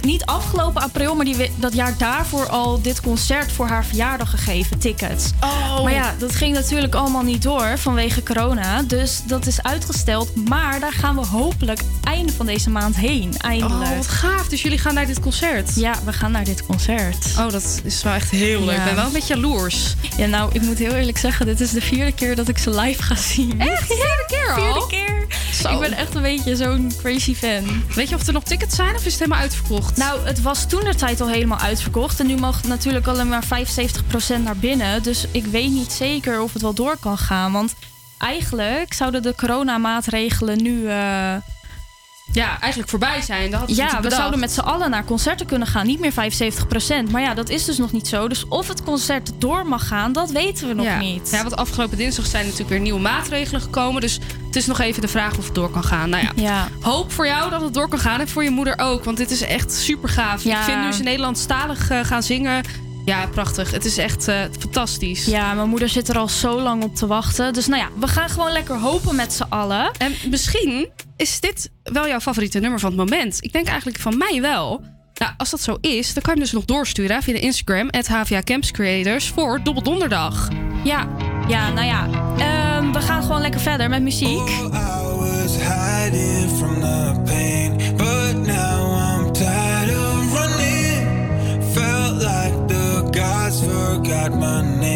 niet afgelopen april, maar dat jaar daarvoor al dit concert voor haar verjaardag gegeven, tickets. Oh. Maar ja, dat ging natuurlijk allemaal niet door vanwege corona. Dus dat is uitgesteld. Maar daar gaan we hopelijk einde van deze maand heen. Eindelijk. Oh, wat gaaf. Dus jullie gaan naar dit concert? Ja, we gaan naar dit concert. Oh, dat is wel echt heel leuk. Ja. Ik ben wel een beetje jaloers. Ja, nou, ik moet heel eerlijk zeggen, dit is de 4e keer dat ik ze live ga zien. Echt? Ja, 4e keer al? Zo. Ik ben echt een beetje zo'n crazy fan. Weet je of er nog tickets zijn of is het helemaal uitverkocht? Nou, het was toenertijd al helemaal uitverkocht. En nu mag natuurlijk alleen maar 75% naar binnen. Dus ik weet niet zeker of het wel door kan gaan. Want eigenlijk zouden de coronamaatregelen nu... ja, eigenlijk voorbij zijn. Dat ja, we zouden met z'n allen naar concerten kunnen gaan. Niet meer 75%. Maar ja, dat is dus nog niet zo. Dus of het concert door mag gaan, dat weten we nog niet. Ja, want afgelopen dinsdag zijn natuurlijk weer nieuwe maatregelen gekomen. Dus het is nog even de vraag of het door kan gaan. Nou ja, hoop voor jou dat het door kan gaan. En voor je moeder ook. Want dit is echt super gaaf. Ja. Ik vind nu ze Nederlandstalig gaan zingen... Ja, prachtig. Het is echt fantastisch. Ja, mijn moeder zit er al zo lang op te wachten. Dus nou ja, we gaan gewoon lekker hopen met z'n allen. En misschien is dit wel jouw favoriete nummer van het moment. Ik denk eigenlijk van mij wel. Nou, als dat zo is, dan kan je hem dus nog doorsturen via de Instagram @HVA Campus Creators voor Dobbel Donderdag. Ja, nou ja. We gaan gewoon lekker verder met muziek. Oh, I was hiding from the pain, but now I'm tired of running. Felt like God's forgot my name.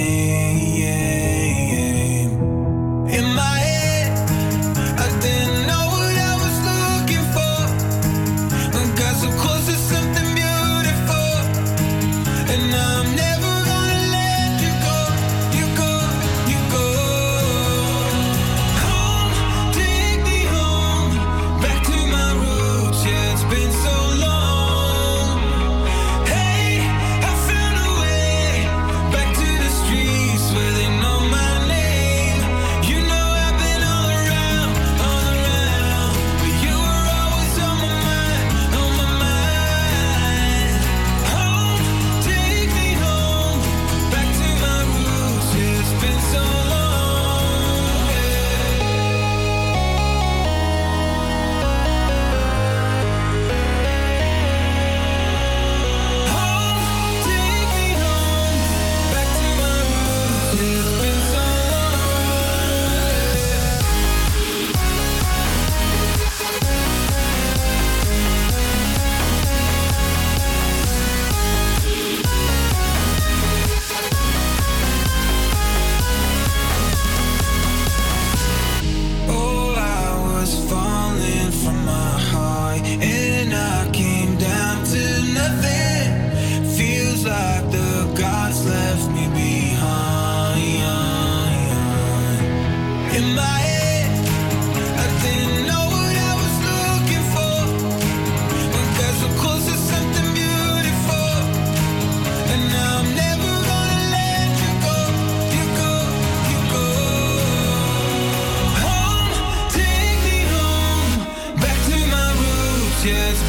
In my head, I didn't know what I was looking for. Got so close to something beautiful, and I'm never.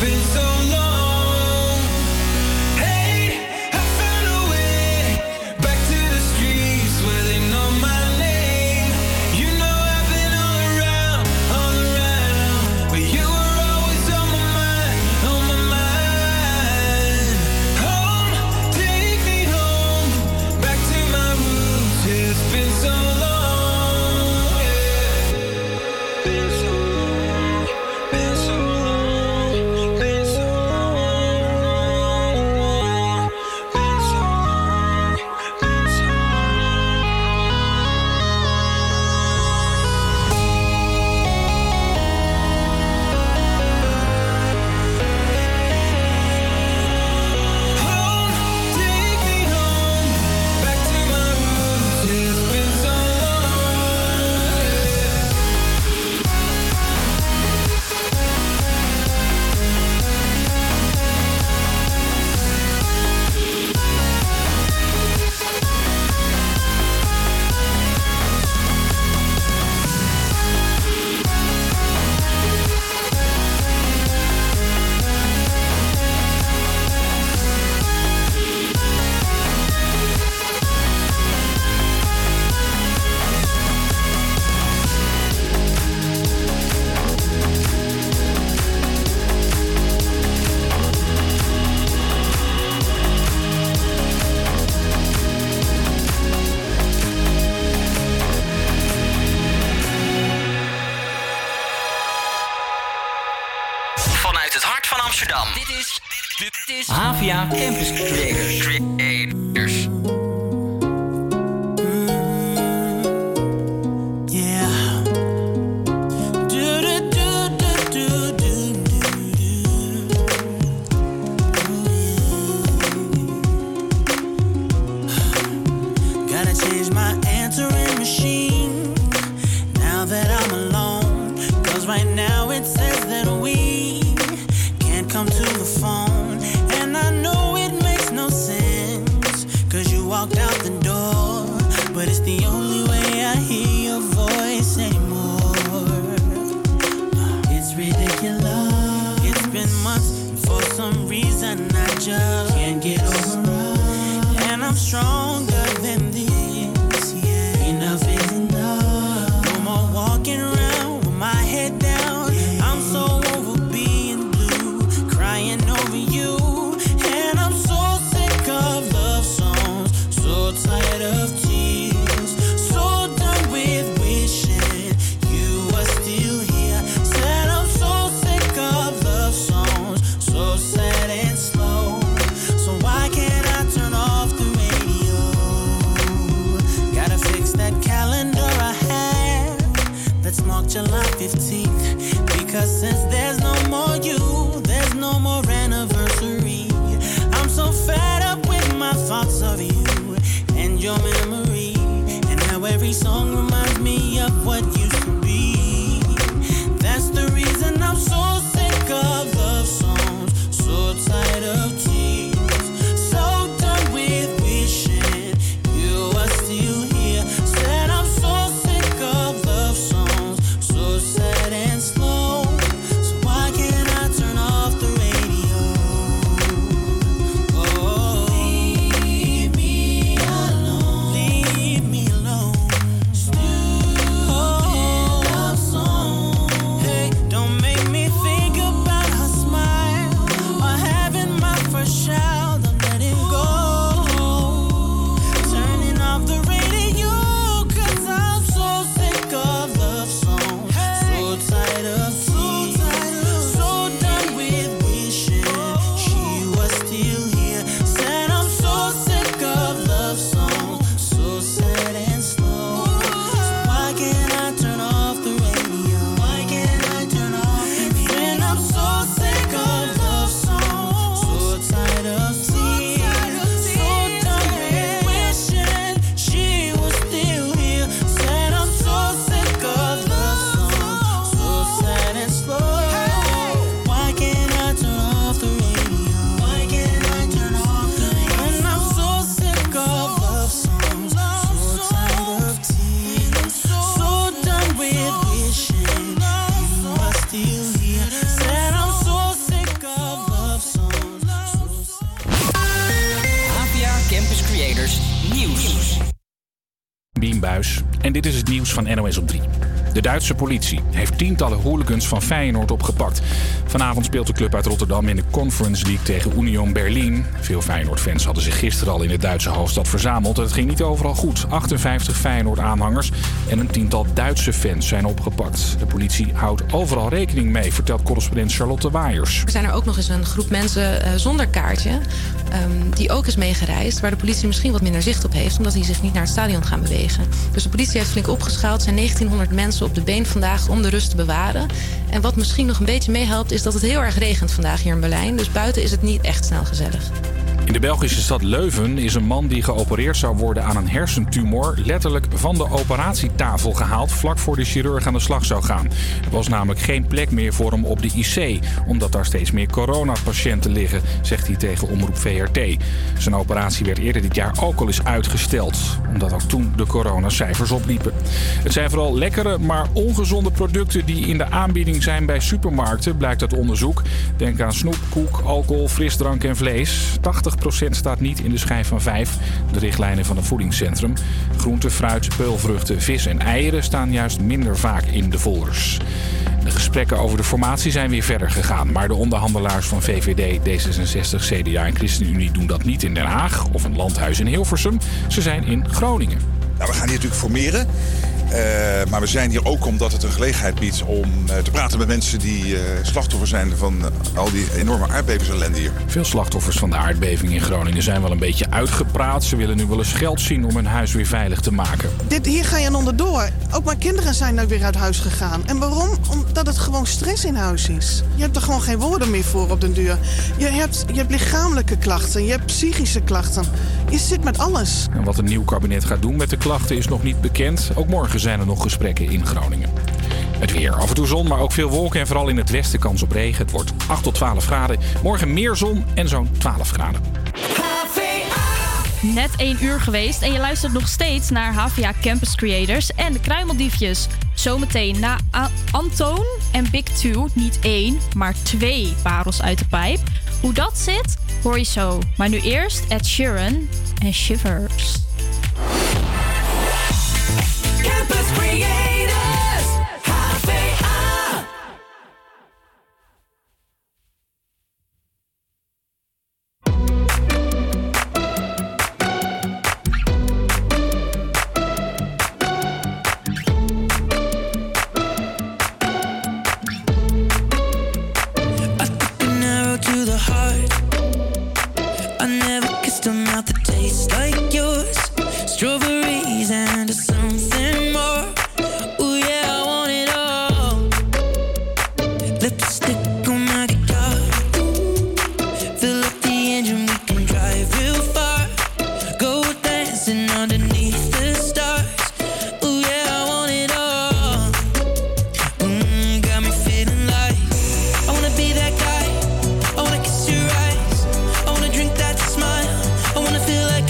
Been so long. Amsterdam. Dit is HVA Campus Creators. Dit is het nieuws van NOS op 3. De Duitse politie heeft tientallen hooligans van Feyenoord opgepakt. Vanavond speelt de club uit Rotterdam in de Conference League tegen Union Berlin. Veel Feyenoord-fans hadden zich gisteren al in de Duitse hoofdstad verzameld. Het ging niet overal goed. 58 Feyenoord-aanhangers en een tiental Duitse fans zijn opgepakt. De politie houdt overal rekening mee, vertelt correspondent Charlotte Waaiers. Er zijn er ook nog eens een groep mensen zonder kaartje die ook is meegereisd, waar de politie misschien wat minder zicht op heeft, omdat die zich niet naar het stadion gaan bewegen. Dus de politie heeft flink opgeschaald. Er zijn 1900 mensen op de been vandaag om de rust te bewaren. En wat misschien nog een beetje meehelpt, is dat het heel erg regent vandaag hier in Berlijn. Dus buiten is het niet echt snel gezellig. In de Belgische stad Leuven is een man die geopereerd zou worden aan een hersentumor letterlijk van de operatietafel gehaald vlak voor de chirurg aan de slag zou gaan. Er was namelijk geen plek meer voor hem op de IC, omdat daar steeds meer coronapatiënten liggen, zegt hij tegen Omroep VRT. Zijn operatie werd eerder dit jaar ook al eens uitgesteld, omdat ook toen de coronacijfers opliepen. Het zijn vooral lekkere, maar ongezonde producten die in de aanbieding zijn bij supermarkten, blijkt uit onderzoek. Denk aan snoep, koek, alcohol, frisdrank en vlees. 80% staat niet in de schijf van 5, de richtlijnen van het voedingscentrum. Groente, fruit, peulvruchten, vis en eieren staan juist minder vaak in de folders. De gesprekken over de formatie zijn weer verder gegaan, maar de onderhandelaars van VVD, D66, CDA en ChristenUnie doen dat niet in Den Haag of een landhuis in Hilversum. Ze zijn in Groningen. Nou, we gaan hier natuurlijk formeren. Maar we zijn hier ook omdat het een gelegenheid biedt om te praten met mensen die slachtoffer zijn van al die enorme aardbevingsellende hier. Veel slachtoffers van de aardbeving in Groningen zijn wel een beetje uitgepraat. Ze willen nu wel eens geld zien om hun huis weer veilig te maken. Hier ga je aan onderdoor. Ook mijn kinderen zijn nu weer uit huis gegaan. En waarom? Omdat het gewoon stress in huis is. Je hebt er gewoon geen woorden meer voor op den duur. Je hebt lichamelijke klachten, je hebt psychische klachten. Je zit met alles. En wat een nieuw kabinet gaat doen met de klachten is nog niet bekend. Ook morgen zijn er nog gesprekken in Groningen. Het weer. Af en toe zon, maar ook veel wolken. En vooral in het westen kans op regen. Het wordt 8 tot 12 graden. Morgen meer zon en zo'n 12 graden. HVA. Net 1 uur geweest en je luistert nog steeds naar HVA Campus Creators en de Kruimeldiefjes. Zometeen na Antoon en Big Two niet 1, maar 2 parels uit de pijp. Hoe dat zit, hoor je zo. Maar nu eerst Ed Sheeran en Shivers. Campus Creators, HVA. I took an arrow to the heart. I never kissed a mouth that tastes like yours. Strawberries and something more. Ooh, yeah, I want it all. Lipstick on my guitar. Fill up the engine, we can drive real far. Go dancing underneath the stars. Ooh, yeah, I want it all. Got me feeling like I wanna be that guy. I wanna kiss your eyes. I wanna drink that smile. I wanna feel like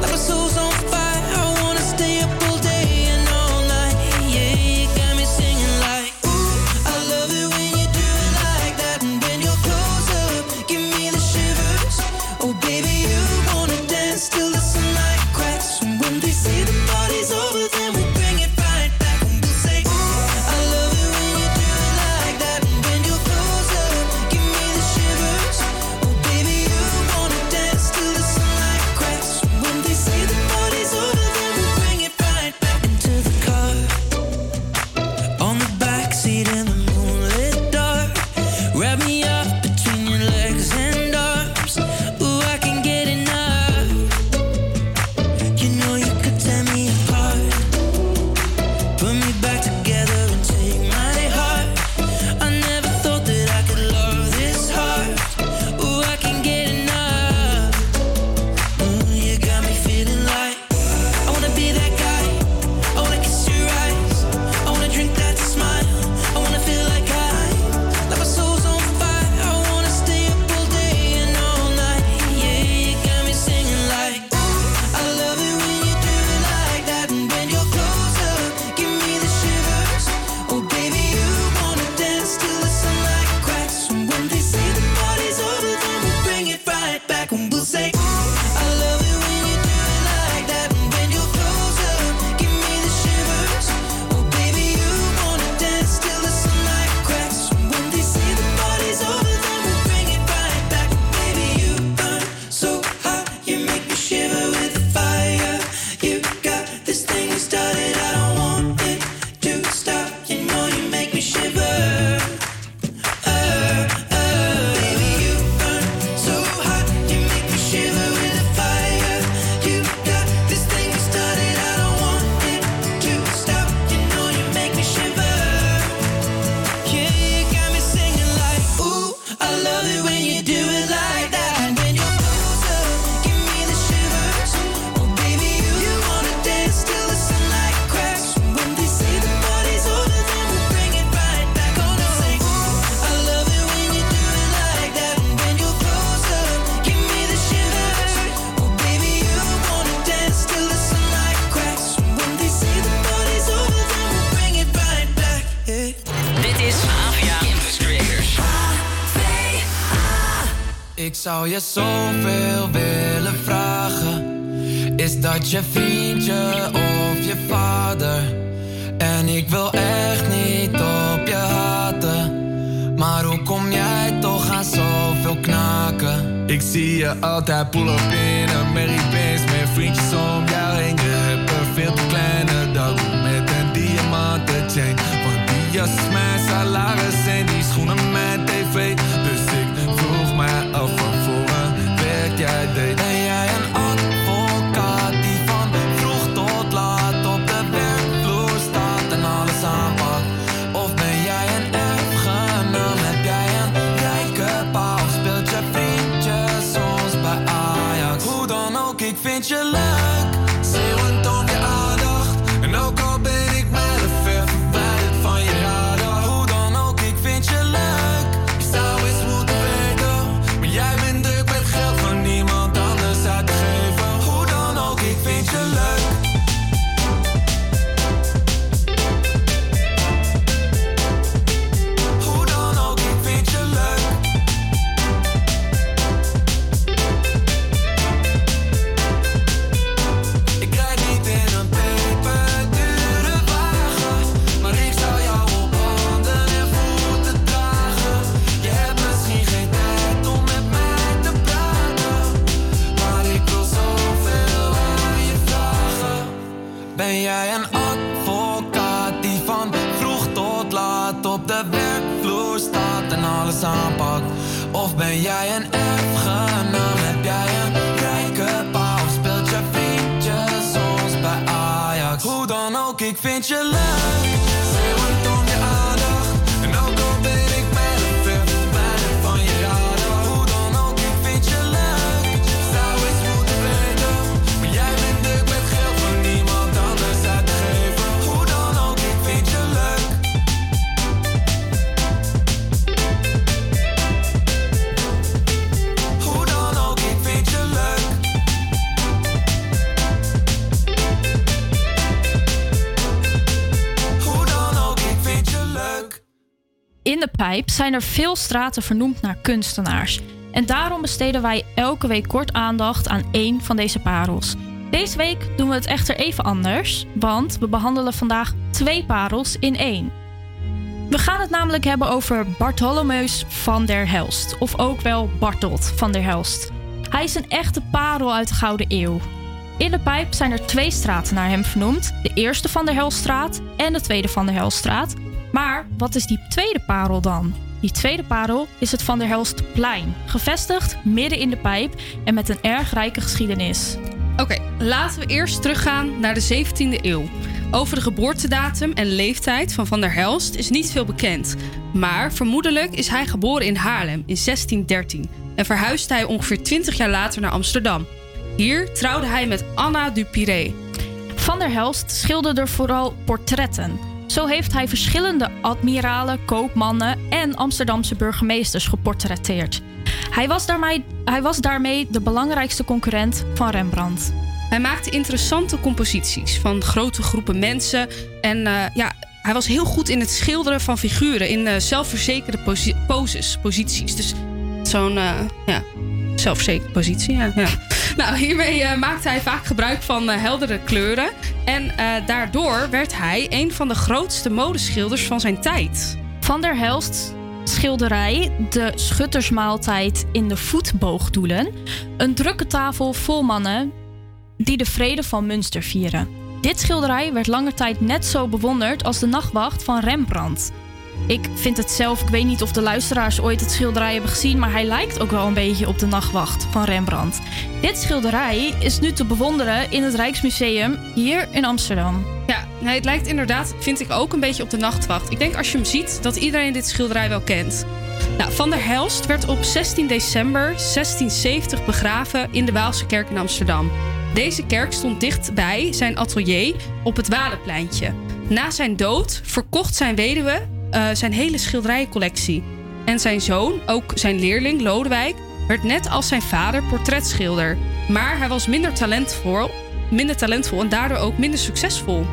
my soul's on fire. I wanna stay up all day and all night. Yeah, you got me singing like, ooh, I love it when you do it like that. And when you're close up, give me the shivers. Oh, baby, you wanna dance till the sunlight cracks. And when they say the party's over, then we bring it right back. And we say, ooh, I love it when you do it like that. And when you're close up, give me the shivers. Oh, baby, you wanna dance till the sunlight cracks. And when they say the party's over, then we bring it right back into the car. On the backseat in the moonlit dark. Wrap me up between your legs and arms. Ooh, I can get enough. You know you could tear me apart. Put me back together and take my heart. I never thought that I could love this hard. Ooh, I can get enough. Ooh, you got me feeling like I wanna be that guy. I wanna kiss your eyes. I wanna drink that smile. I wanna feel like my soul's on fire. I wanna stay up all day and all night. Yeah, you got me singing like, ooh, I love it when you do it like that. And when you're close up, give me the shivers. Oh, baby, you wanna dance till the sunlight cracks. And when they say the party's over, then we bring it right back. And we'll say, ooh, I love it when you do it like that. And when you're close up, give me the shivers. Oh, baby, you wanna dance till the sunlight cracks. And when they say the party's over, then we bring it right back. Baby, you burn so hot, you make me shiver with the fire. You got this thing you started, I don't want it to stop. You know you make me shiver. Baby, you burn so hot, you make me shiver with the fire. You got this thing you started, I don't want it to stop. You know you make me shiver. Yeah, you got me singing like, ooh, I love it when you do it like that. And when you're close up, give me the shivers. Oh, baby, you wanna dance till the sunlight cracks. When they say the party's over, then we bring it right back. On and say, ooh, I love it when you do it like that. And when you're close up, give me the shivers. Oh, baby, you wanna dance till the sunlight cracks. When they say the party's over, then we bring it right back. Yeah. Dit is HVA Campus Creators. Ik zou je zoveel willen vragen. Is dat je vriendje of je vader? En ik wil echt niet op je haten. Maar hoe kom jij toch aan zoveel knaken? Ik zie je altijd pull-up in een Mary Benz. Met vriendjes om jou heen, je hebt een veel te kleine dag met jas, mijn salaris en die schoenen, mijn tv. Dus ik vroeg mij af van voor een werk jij deed. En jij een advocaat die van vroeg tot laat op de werkvloer staat en alles aanpakt. Of ben jij een erfgenaam, heb jij een rijke pa of speelt je vriendje soms bij Ajax? Hoe dan ook, ik vind je leuk. Zeeuwend om je aandacht en ook al ben ik met een ver verwijderd van je radar. Hoe dan ook, ik vind je leuk. Je zou eens moeten werken, maar jij bent druk met geld van niemand anders uit te geven. Hoe dan ook, ik vind je leuk. Hoe dan ook, ik vind je leuk. Ik rijd niet in een peperdure wagen, maar ik zou jou op handen en voeten dragen. Je hebt misschien geen tijd om met mij te praten, maar ik wil zoveel aan je vragen. Ben jij een advocaat die van vroeg tot laat op de werkvloer staat en alles aanpakt? Of ben jij een erfgenaam? Heb jij een rijke pa of speelt je vriendje soms bij Ajax? Hoe dan ook, ik vind je leuk. Zeeuwend om je aandacht en ook al ben ik met een ver verwijderd van je radar. Hoe dan ook, ik vind je leuk. Zou eens moeten weten, maar jij bent druk met geld van niemand anders uit te geven. Hoe dan ook, ik vind je leuk. Hoe dan ook, ik vind je leuk. Hoe dan ook, ik vind je leuk. In de pijp zijn er veel straten vernoemd naar kunstenaars. En daarom besteden wij elke week kort aandacht aan één van deze parels. Deze week doen we het echter even anders, want we behandelen vandaag twee parels in één. We gaan het namelijk hebben over Bartholomeus van der Helst, of ook wel Bartelt van der Helst. Hij is een echte parel uit de Gouden Eeuw. In de pijp zijn er twee straten naar hem vernoemd, de eerste Van der Helststraat en de tweede Van der Helststraat. Maar wat is die tweede parel dan? Die tweede parel is het Van der Helstplein, gevestigd midden in de pijp en met een erg rijke geschiedenis. Oké, laten we eerst teruggaan naar de 17e eeuw. Over de geboortedatum en leeftijd van Van der Helst is niet veel bekend. Maar vermoedelijk is hij geboren in Haarlem in 1613 en verhuisde hij ongeveer 20 jaar later naar Amsterdam. Hier trouwde hij met Anna du Piré. Van der Helst schilderde vooral portretten. Zo heeft hij verschillende admiralen, koopmannen en Amsterdamse burgemeesters geportretteerd. Hij was daarmee de belangrijkste concurrent van Rembrandt. Hij maakte interessante composities van grote groepen mensen. En hij was heel goed in het schilderen van figuren in zelfverzekerde posities. Dus zo'n zelfverzekerde positie, ja. Nou, hiermee maakte hij vaak gebruik van heldere kleuren. En daardoor werd hij een van de grootste modeschilders van zijn tijd. Van der Helst schilderij, de schuttersmaaltijd in de voetboogdoelen. Een drukke tafel vol mannen die de vrede van Münster vieren. Dit schilderij werd lange tijd net zo bewonderd als de Nachtwacht van Rembrandt. Ik vind het zelf, ik weet niet of de luisteraars ooit het schilderij hebben gezien, maar hij lijkt ook wel een beetje op de Nachtwacht van Rembrandt. Dit schilderij is nu te bewonderen in het Rijksmuseum hier in Amsterdam. Ja, het lijkt inderdaad, vind ik, ook een beetje op de Nachtwacht. Ik denk als je hem ziet, dat iedereen dit schilderij wel kent. Nou, Van der Helst werd op 16 december 1670 begraven in de Waalse Kerk in Amsterdam. Deze kerk stond dichtbij zijn atelier op het Walenpleintje. Na zijn dood verkocht zijn weduwe zijn hele schilderijencollectie. En zijn zoon, ook zijn leerling Lodewijk, werd net als zijn vader portretschilder. Maar hij was minder talentvol en daardoor ook minder succesvol.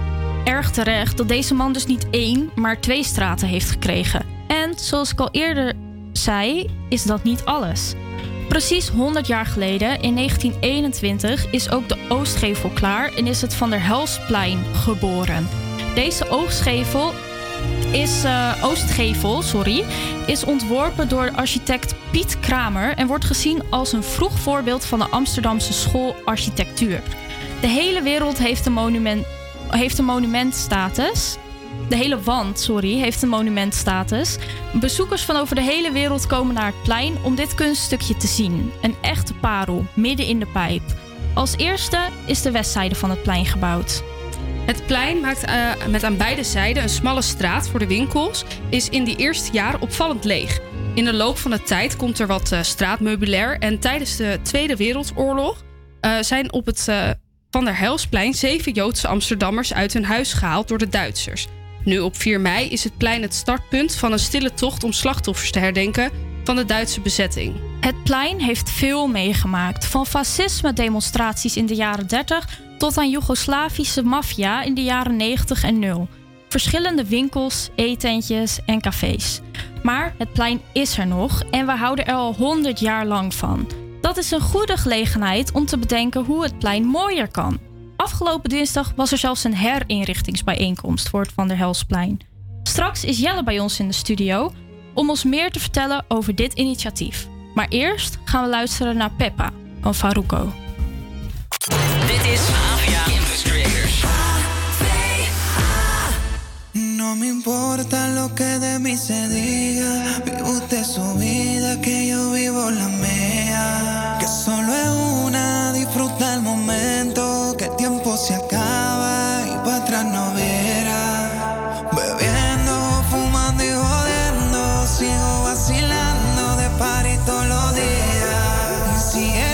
Erg terecht dat deze man dus niet 1, maar 2 straten heeft gekregen. En zoals ik al eerder zei, is dat niet alles. Precies 100 jaar geleden, in 1921, is ook de Oostgevel klaar en is het Van der Helstplein geboren. Deze Oostgevel is ontworpen door architect Piet Kramer en wordt gezien als een vroeg voorbeeld van de Amsterdamse schoolarchitectuur. De hele wereld heeft een monumentstatus De hele wand, heeft een monumentstatus. Bezoekers van over de hele wereld komen naar het plein om dit kunststukje te zien. Een echte parel, midden in de pijp. Als eerste is de westzijde van het plein gebouwd. Het plein maakt met aan beide zijden een smalle straat voor de winkels, is in die eerste jaren opvallend leeg. In de loop van de tijd komt er wat straatmeubilair en tijdens de Tweede Wereldoorlog zijn op het Van der Helstplein 7 Joodse Amsterdammers uit hun huis gehaald door de Duitsers. Nu op 4 mei is het plein het startpunt van een stille tocht om slachtoffers te herdenken van de Duitse bezetting. Het plein heeft veel meegemaakt. Van fascisme-demonstraties in de jaren 30 tot aan Joegoslavische maffia in de jaren 90 en 0. Verschillende winkels, eetentjes en cafés. Maar het plein is er nog en we houden er al 100 jaar lang van. Dat is een goede gelegenheid om te bedenken hoe het plein mooier kan. Afgelopen dinsdag was er zelfs een herinrichtingsbijeenkomst voor het Van der Helstplein. Straks is Jelle bij ons in de studio om ons meer te vertellen over dit initiatief. Maar eerst gaan we luisteren naar Peppa van Faruko. Dit is Mafia Campus Creators. No me importa lo que de mí se diga. Vive usted su vida, que yo vivo la mía. Que solo es una, disfruta el momento. Que el tiempo se acaba y para atrás no viera. Bebiendo, fumando y jodiendo. Sigo vacilando de party todos los días. Y sigue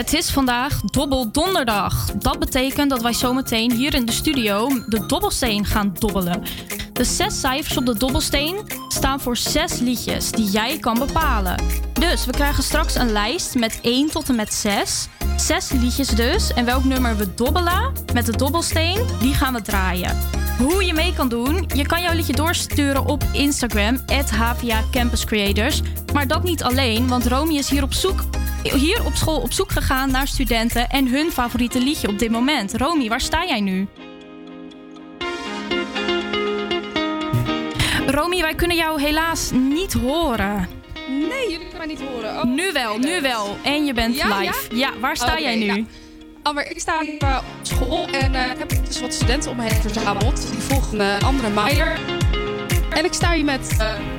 Het is vandaag Dobbel Donderdag. Dat betekent dat wij zometeen hier in de studio de dobbelsteen gaan dobbelen. De 6 cijfers op de dobbelsteen staan voor 6 liedjes die jij kan bepalen. Dus we krijgen straks een lijst met 1 tot en met 6. 6 liedjes dus. En welk nummer we dobbelen met de dobbelsteen, die gaan we draaien. Hoe je mee kan doen, je kan jouw liedje doorsturen op Instagram, @HVA Campus Creators. Maar dat niet alleen, want Romy is hier op school op zoek gegaan naar studenten en hun favoriete liedje op dit moment. Romy, waar sta jij nu? Romy, wij kunnen jou helaas niet horen. Nee, jullie kunnen mij niet horen. Oh, nu wel. En je bent live. Ja, waar sta jij nu? Nou, Amber, ik sta op school en heb ik dus wat studenten om me heen verzameld. Die volgen een andere maaier. En ik sta hier met...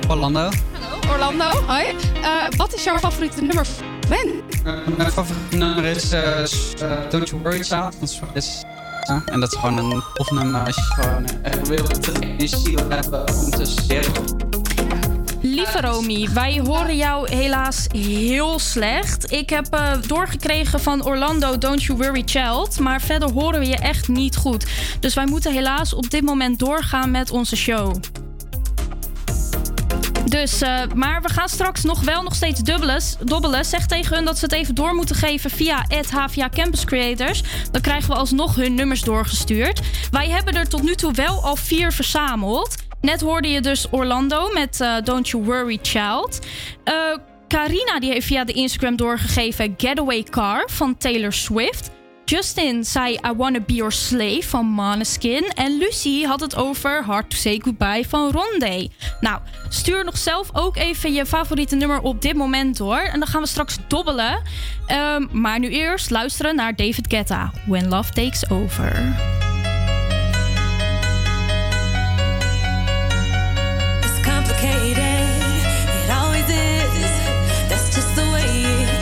Orlando. Hallo, Orlando. Hoi. Wat is jouw favoriete nummer? Ben? Mijn favoriete nummer is Don't You Worry Child. En dat is gewoon een tof nummer als je gewoon echt wilt de energie wil hebben om te studeren. Lieve Romy, wij horen jou helaas heel slecht. Ik heb doorgekregen van Orlando Don't You Worry Child, maar verder horen we je echt niet goed. Dus wij moeten helaas op dit moment doorgaan met onze show. Dus, maar we gaan straks nog steeds dobbelen. Zeg tegen hun dat ze het even door moeten geven via @HVA Campus Creators. Dan krijgen we alsnog hun nummers doorgestuurd. Wij hebben er tot nu toe wel al 4 verzameld. Net hoorde je dus Orlando met Don't You Worry Child. Carina die heeft via de Instagram doorgegeven Getaway Car van Taylor Swift. Justin zei I Wanna Be Your Slave van Maneskin. En Lucy had het over Hard To Say Goodbye van Rondé. Nou, stuur nog zelf ook even je favoriete nummer op dit moment door. En dan gaan we straks dobbelen. Maar nu eerst luisteren naar David Guetta. When Love Takes Over. It's complicated. It always is. That's just the way it is.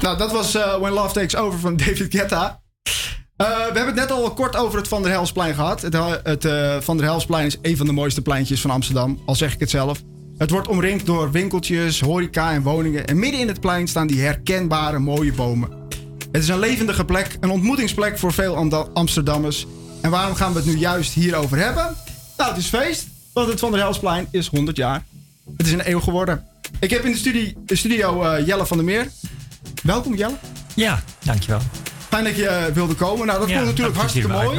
Nou, dat was When Love Takes Over van David Guetta. We hebben het net al kort over het Van der Helstplein gehad. Het Van der Helstplein is een van de mooiste pleintjes van Amsterdam, al zeg ik het zelf. Het wordt omringd door winkeltjes, horeca en woningen. En midden in het plein staan die herkenbare mooie bomen. Het is een levendige plek, een ontmoetingsplek voor veel Amsterdammers. En waarom gaan we het nu juist hierover hebben? Nou, het is feest, want het Van der Helstplein is 100 jaar. Het is een eeuw geworden. Ik heb in de studio Jelle van der Meer. Welkom, Jelle. Ja, dankjewel. Fijn dat je wilde komen. Nou, dat klonk natuurlijk hartstikke mooi.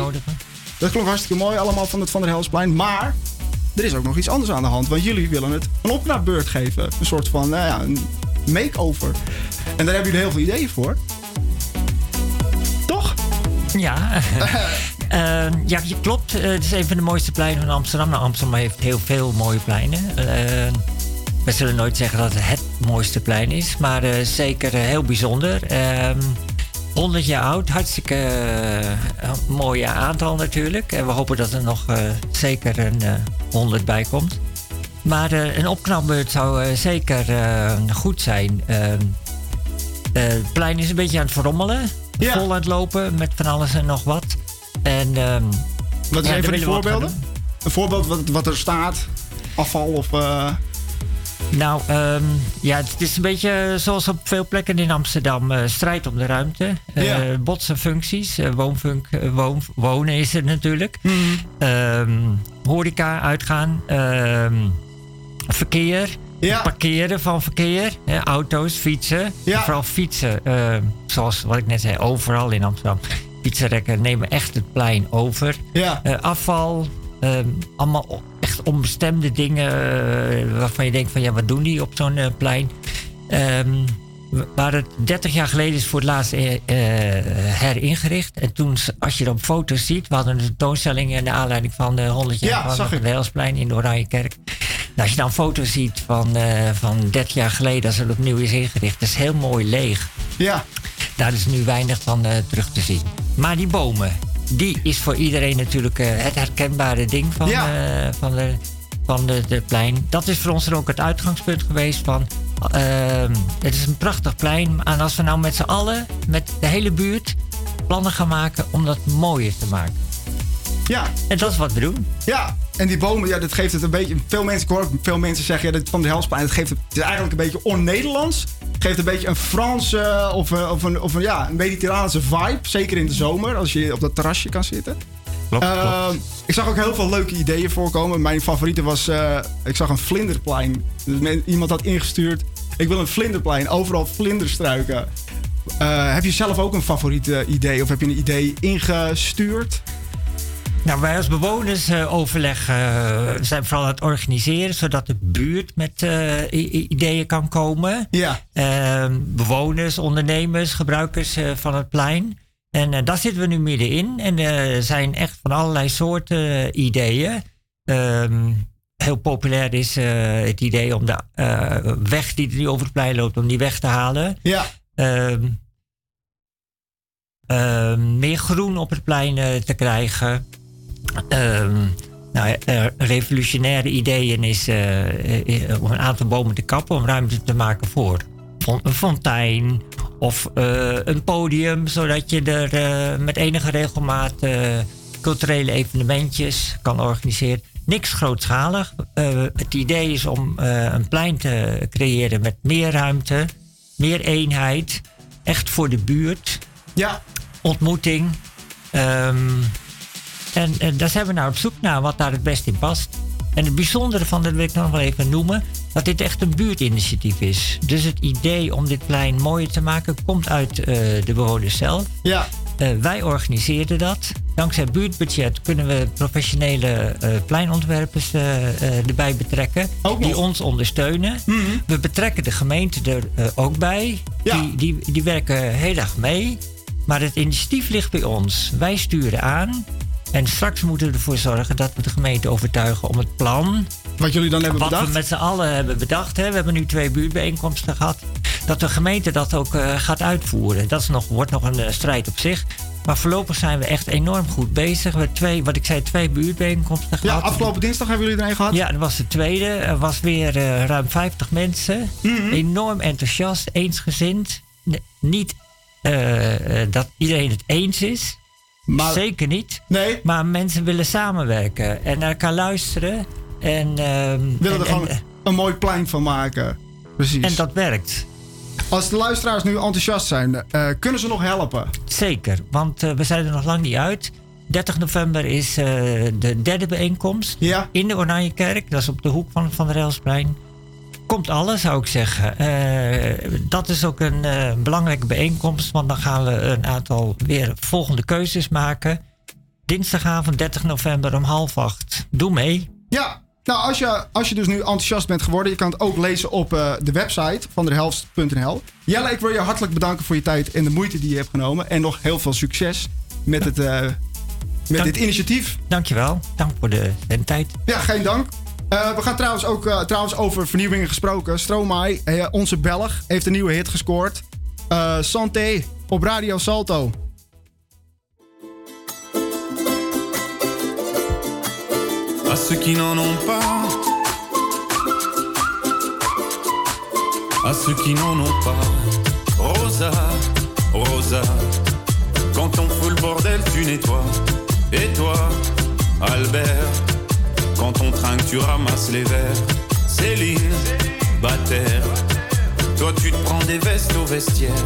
Dat klonk hartstikke mooi, allemaal van het Van der Helstplein. Maar er is ook nog iets anders aan de hand. Want jullie willen het een opknapbeurt geven. Een soort van, een makeover. En daar hebben jullie heel veel ideeën voor. Toch? Ja. Ja, klopt. Het is een van de mooiste pleinen van Amsterdam. Nou, Amsterdam heeft heel veel mooie pleinen. We zullen nooit zeggen dat het mooiste plein is, maar zeker heel bijzonder. 100 jaar oud, hartstikke mooie aantal natuurlijk. En we hopen dat er nog zeker een 100 bij komt. Maar een opknapbeurt zou zeker goed zijn. Het plein is een beetje aan het verrommelen. Ja. Vol aan het lopen met van alles en nog wat. En, wat zijn van die voorbeelden? Een voorbeeld wat er staat? Afval of... Nou, ja, het is een beetje zoals op veel plekken in Amsterdam. Strijd om de ruimte. Ja. Botsen functies. Wonen is het natuurlijk. Mm-hmm. Horeca, uitgaan. Verkeer. Ja. Parkeren van verkeer. Auto's, fietsen. Ja. Vooral fietsen. Zoals wat ik net zei, overal in Amsterdam. Fietsenrekken nemen echt het plein over. Ja. Afval. Allemaal echt onbestemde dingen waarvan je denkt van ja, wat doen die op zo'n plein? Waar het 30 jaar geleden is voor het laatst heringericht. En toen, als je dan foto's ziet, we hadden een tentoonstelling in de aanleiding van de 100 jaar van Van der Helstplein in de Oranjekerk. Nou, als je dan foto's ziet van 30 jaar geleden, als het opnieuw is ingericht, dat is heel mooi leeg. Ja. Daar is nu weinig van terug te zien. Maar die bomen, die is voor iedereen natuurlijk het herkenbare ding van, ja, van de plein. Dat is voor ons er ook het uitgangspunt geweest van... het is een prachtig plein. En als we nou met z'n allen, met de hele buurt... plannen gaan maken om dat mooier te maken. Ja. En dat is wat we doen. Ja, en die bomen, ja, dat geeft het een beetje... Veel mensen zeggen, ja, dat Van der Helstplein... Het is eigenlijk een beetje on-Nederlands. Geeft een beetje een Franse of een mediterraanse vibe. Zeker in de zomer, als je op dat terrasje kan zitten. Klopt. Ik zag ook heel veel leuke ideeën voorkomen. Mijn favoriete was, ik zag een vlinderplein. Iemand had ingestuurd, ik wil een vlinderplein. Overal vlinderstruiken. Heb je zelf ook een favoriet idee? Of heb je een idee ingestuurd? Nou, wij als bewoners zijn vooral aan het organiseren... zodat de buurt met ideeën kan komen. Ja. Bewoners, ondernemers, gebruikers van het plein. En daar zitten we nu middenin. En er zijn echt van allerlei soorten ideeën. Heel populair is het idee om de weg die er nu over het plein loopt... om die weg te halen. Ja. Meer groen op het plein te krijgen... revolutionaire ideeën is om een aantal bomen te kappen om ruimte te maken voor een fontein of een podium, zodat je er met enige regelmaat culturele evenementjes kan organiseren. Niks grootschalig. Het idee is om een plein te creëren met meer ruimte, meer eenheid, echt voor de buurt. Ja. Ontmoeting. En daar zijn we nou op zoek naar wat daar het best in past. En het bijzondere van, dat wil ik nog wel even noemen... dat dit echt een buurtinitiatief is. Dus het idee om dit plein mooier te maken... komt uit de bewoners zelf. Ja. Wij organiseerden dat. Dankzij buurtbudget kunnen we professionele pleinontwerpers erbij betrekken. Ook die ons ondersteunen. Mm-hmm. We betrekken de gemeente er ook bij. Ja. Die werken heel erg mee. Maar het initiatief ligt bij ons. Wij sturen aan... En straks moeten we ervoor zorgen dat we de gemeente overtuigen om het plan... Wat jullie dan hebben bedacht? Wat we met z'n allen hebben bedacht. Hè? We hebben nu 2 buurtbijeenkomsten gehad. Dat de gemeente dat ook gaat uitvoeren. Dat is wordt nog een strijd op zich. Maar voorlopig zijn we echt enorm goed bezig. We hebben 2 buurtbijeenkomsten gehad. Ja, afgelopen dinsdag hebben jullie er een gehad. Ja, dat was de tweede. Er was weer ruim 50 mensen. Mm-hmm. Enorm enthousiast, eensgezind. Niet dat iedereen het eens is... Maar, zeker niet. Nee. Maar mensen willen samenwerken en naar elkaar luisteren. En willen er gewoon een mooi plein van maken. Precies. En dat werkt. Als de luisteraars nu enthousiast zijn, kunnen ze nog helpen? Zeker, want we zijn er nog lang niet uit. 30 november is de derde bijeenkomst in de Oranjekerk. Dat is op de hoek van Van der Helstplein. Komt alles, zou ik zeggen. Dat is ook een belangrijke bijeenkomst, want dan gaan we een aantal weer volgende keuzes maken. Dinsdagavond 30 november om 7:30. Doe mee. Ja, nou als je dus nu enthousiast bent geworden, je kan het ook lezen op de website vanderhelst.nl. Jelle, ik wil je hartelijk bedanken voor je tijd en de moeite die je hebt genomen. En nog heel veel succes met het dit initiatief. Dankjewel. Dank voor de tijd. Ja, geen dank. We gaan trouwens ook over vernieuwingen gesproken. Stromae, onze Belg, heeft een nieuwe hit gescoord. Santé op Radio Salto. À ceux qui n'en ont pas. À ceux qui n'en ont pas. Rosa, Rosa, Quand on fout le bordel, tu nettoies. Et toi, Albert, quand on trinque, tu ramasses les verres. Céline, Bataire, toi tu te prends des vestes au vestiaire.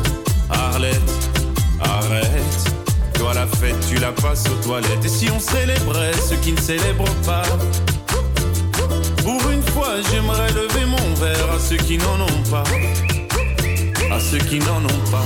Arlette, arrête, toi la fête, tu la passes aux toilettes. Et si on célébrait ceux qui ne célèbrent pas? Pour une fois, j'aimerais lever mon verre à ceux qui n'en ont pas. À ceux qui n'en ont pas.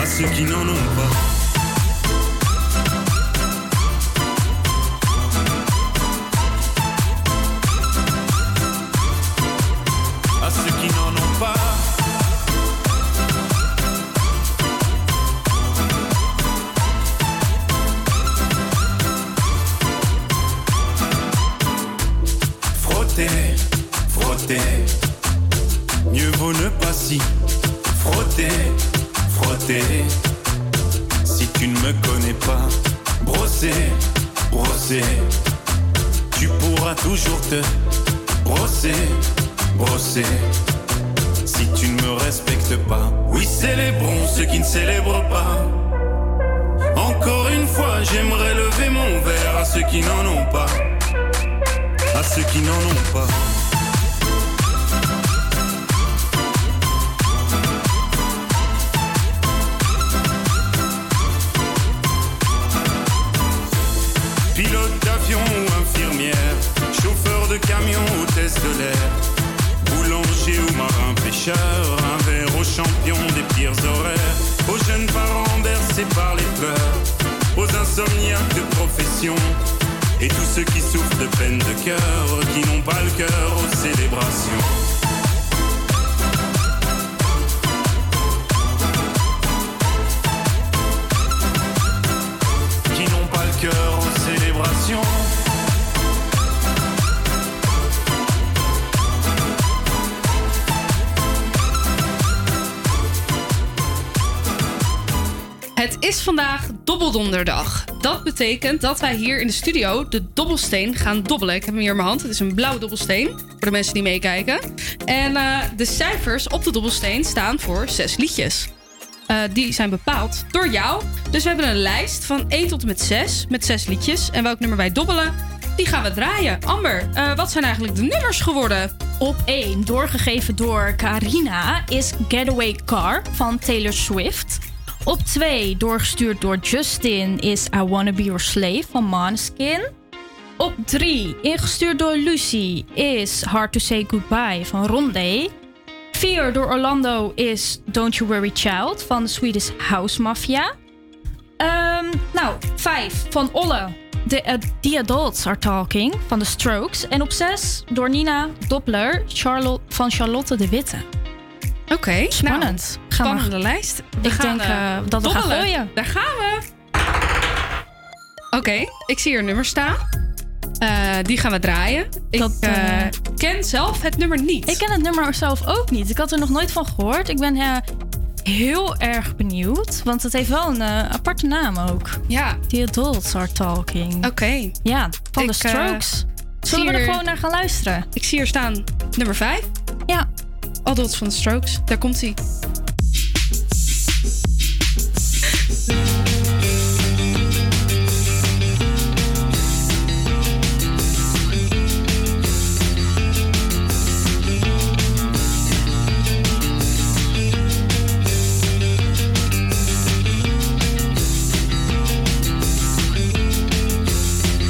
À ceux qui n'en ont pas. À ceux qui n'en ont pas. Frotter, frotter. Mieux vaut ne pas si frotter. Frotter, si tu ne me connais pas, brosser, brosser, tu pourras toujours te brosser, brosser, si tu ne me respectes pas. Oui, célébrons ceux qui ne célèbrent pas. Encore une fois, j'aimerais lever mon verre à ceux qui n'en ont pas, à ceux qui n'en ont pas. Chauffeur de camion, hôtesse de l'air, boulanger ou marin pêcheur, un verre aux champions des pires horaires, aux jeunes parents bercés par les pleurs, aux insomniaques de profession, et tous ceux qui souffrent de peine de cœur, qui n'ont pas le cœur aux célébrations. Het is vandaag Dobbeldonderdag. Dat betekent dat wij hier in de studio de dobbelsteen gaan dobbelen. Ik heb hem hier in mijn hand. Het is een blauwe dobbelsteen, voor de mensen die meekijken. En de cijfers op de dobbelsteen staan voor 6 liedjes. Die zijn bepaald door jou. Dus we hebben een lijst van 1 tot en met 6, met 6 liedjes. En welk nummer wij dobbelen, die gaan we draaien. Amber, wat zijn eigenlijk de nummers geworden? Op 1, doorgegeven door Carina, is Getaway Car van Taylor Swift. Op 2, doorgestuurd door Justin, is I Wanna Be Your Slave van Måneskin. Op 3, ingestuurd door Lucy, is Hard to Say Goodbye van Rondé. 4, door Orlando, is Don't You Worry Child van de Swedish House Mafia. 5, van Olle, The Adults Are Talking van The Strokes. En op 6, door Nina Doppler, van Charlotte de Witte. Oké, spannend. Nou, spannende lijst. Ik denk dat we gaan gooien. Daar gaan we. Oké, ik zie hier een nummer staan. Die gaan we draaien. Ik ken zelf het nummer niet. Ik ken het nummer zelf ook niet. Ik had er nog nooit van gehoord. Ik ben heel erg benieuwd. Want het heeft wel een aparte naam ook. Ja. The Adults Are Talking. Oké. Ja, van de Strokes. Zullen we er gewoon naar gaan luisteren? Ik zie hier staan nummer 5. Ja. Adults van de Strokes. Daar komt hij.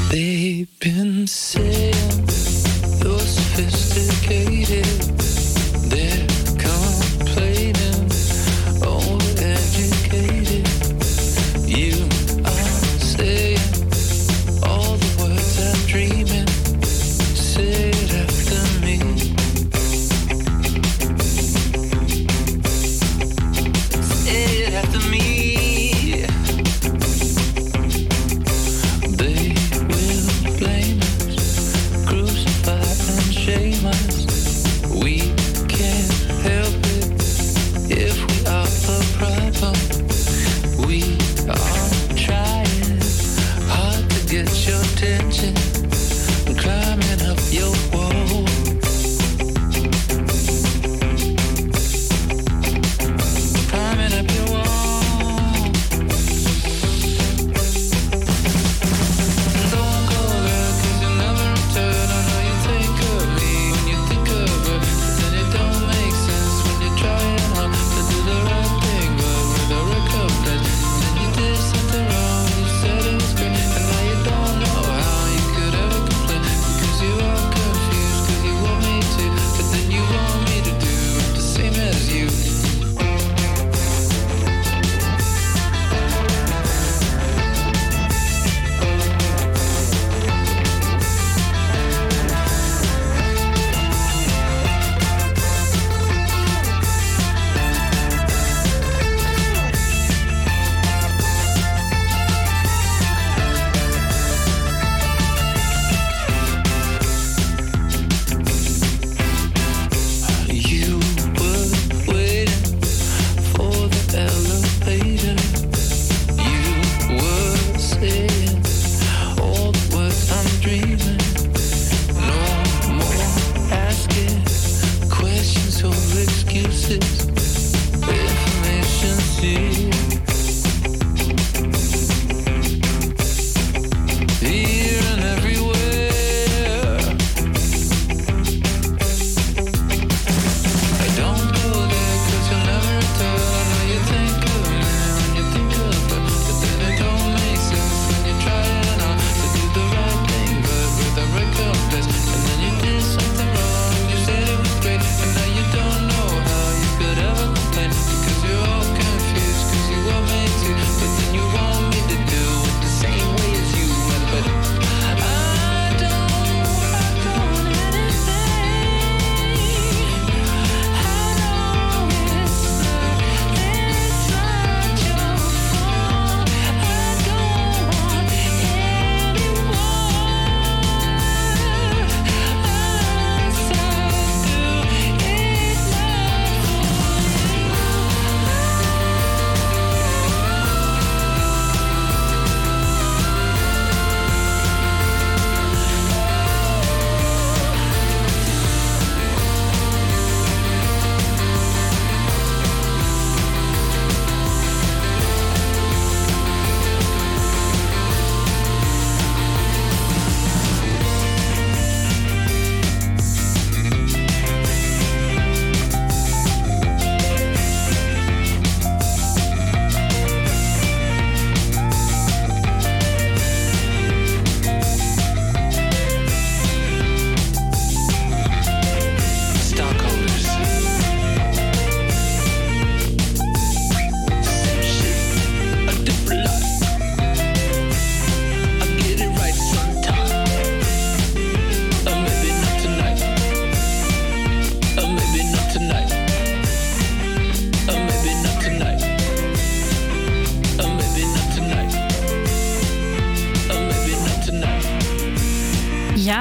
They've been saying you're sophisticated. They're complaining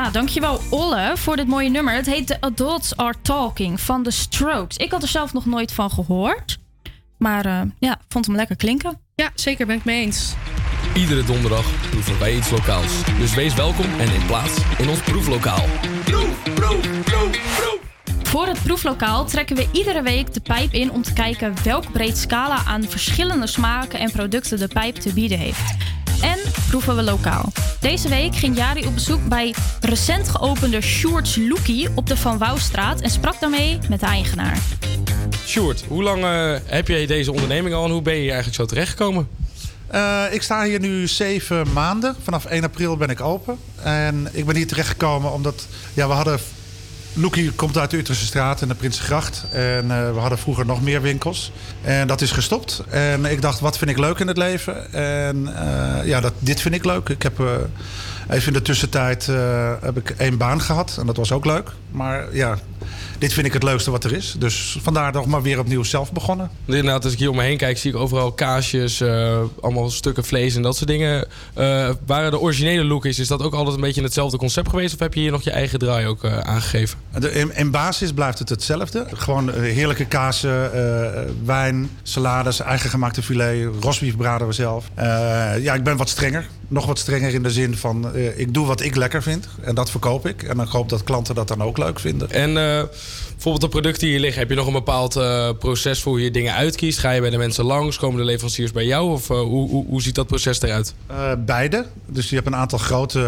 Ja, dankjewel Olle voor dit mooie nummer. Het heet The Adults Are Talking van The Strokes. Ik had er zelf nog nooit van gehoord. Maar ja, vond hem lekker klinken. Ja, zeker, ben ik mee eens. Iedere donderdag proeven wij iets lokaals. Dus wees welkom en neem plaats in ons proeflokaal. Proef, proef, proef, proef. Voor het proeflokaal trekken we iedere week de pijp in om te kijken welk breed scala aan verschillende smaken en producten de pijp te bieden heeft. En proeven we lokaal. Deze week ging Jari op bezoek bij recent geopende Sjoerd's Loekie op de Van Wouwstraat en sprak daarmee met de eigenaar. Sjoerd, hoe lang heb jij deze onderneming al en hoe ben je hier eigenlijk zo terechtgekomen? Ik sta hier nu 7 maanden. Vanaf 1 april ben ik open. En ik ben hier terechtgekomen omdat we hadden... Loekie komt uit de Utrechtse straat en de Prinsengracht. En we hadden vroeger nog meer winkels. En dat is gestopt. En ik dacht, wat vind ik leuk in het leven? En dit vind ik leuk. Ik heb even in de tussentijd heb ik 1 baan gehad. En dat was ook leuk. Maar ja, dit vind ik het leukste wat er is. Dus vandaar nog maar weer opnieuw zelf begonnen. Inderdaad, als ik hier om me heen kijk, zie ik overal kaasjes, allemaal stukken vlees en dat soort dingen. Waar de originele look is dat ook altijd een beetje hetzelfde concept geweest? Of heb je hier nog je eigen draai ook aangegeven? In basis blijft het hetzelfde. Gewoon heerlijke kazen, wijn, salades, eigen gemaakte filet, rosbief braden we zelf. Ik ben wat strenger. Nog wat strenger in de zin van ik doe wat ik lekker vind. En dat verkoop ik. En ik hoop dat klanten dat dan ook leuk vinden. En bijvoorbeeld de producten die hier liggen. Heb je nog een bepaald proces voor hoe je dingen uitkiest? Ga je bij de mensen langs? Komen de leveranciers bij jou? Of hoe ziet dat proces eruit? Beide. Dus je hebt een aantal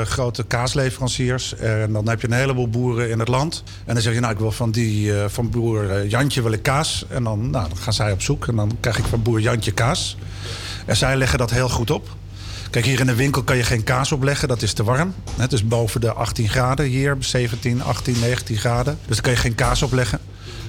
grote kaasleveranciers. En dan heb je een heleboel boeren in het land. En dan zeg je, ik wil van die van boer Jantje wil ik kaas. En dan gaan zij op zoek. En dan krijg ik van boer Jantje kaas. En zij leggen dat heel goed op. Kijk, hier in de winkel kan je geen kaas opleggen, dat is te warm. Het is boven de 18 graden hier, 17, 18, 19 graden. Dus daar kan je geen kaas opleggen.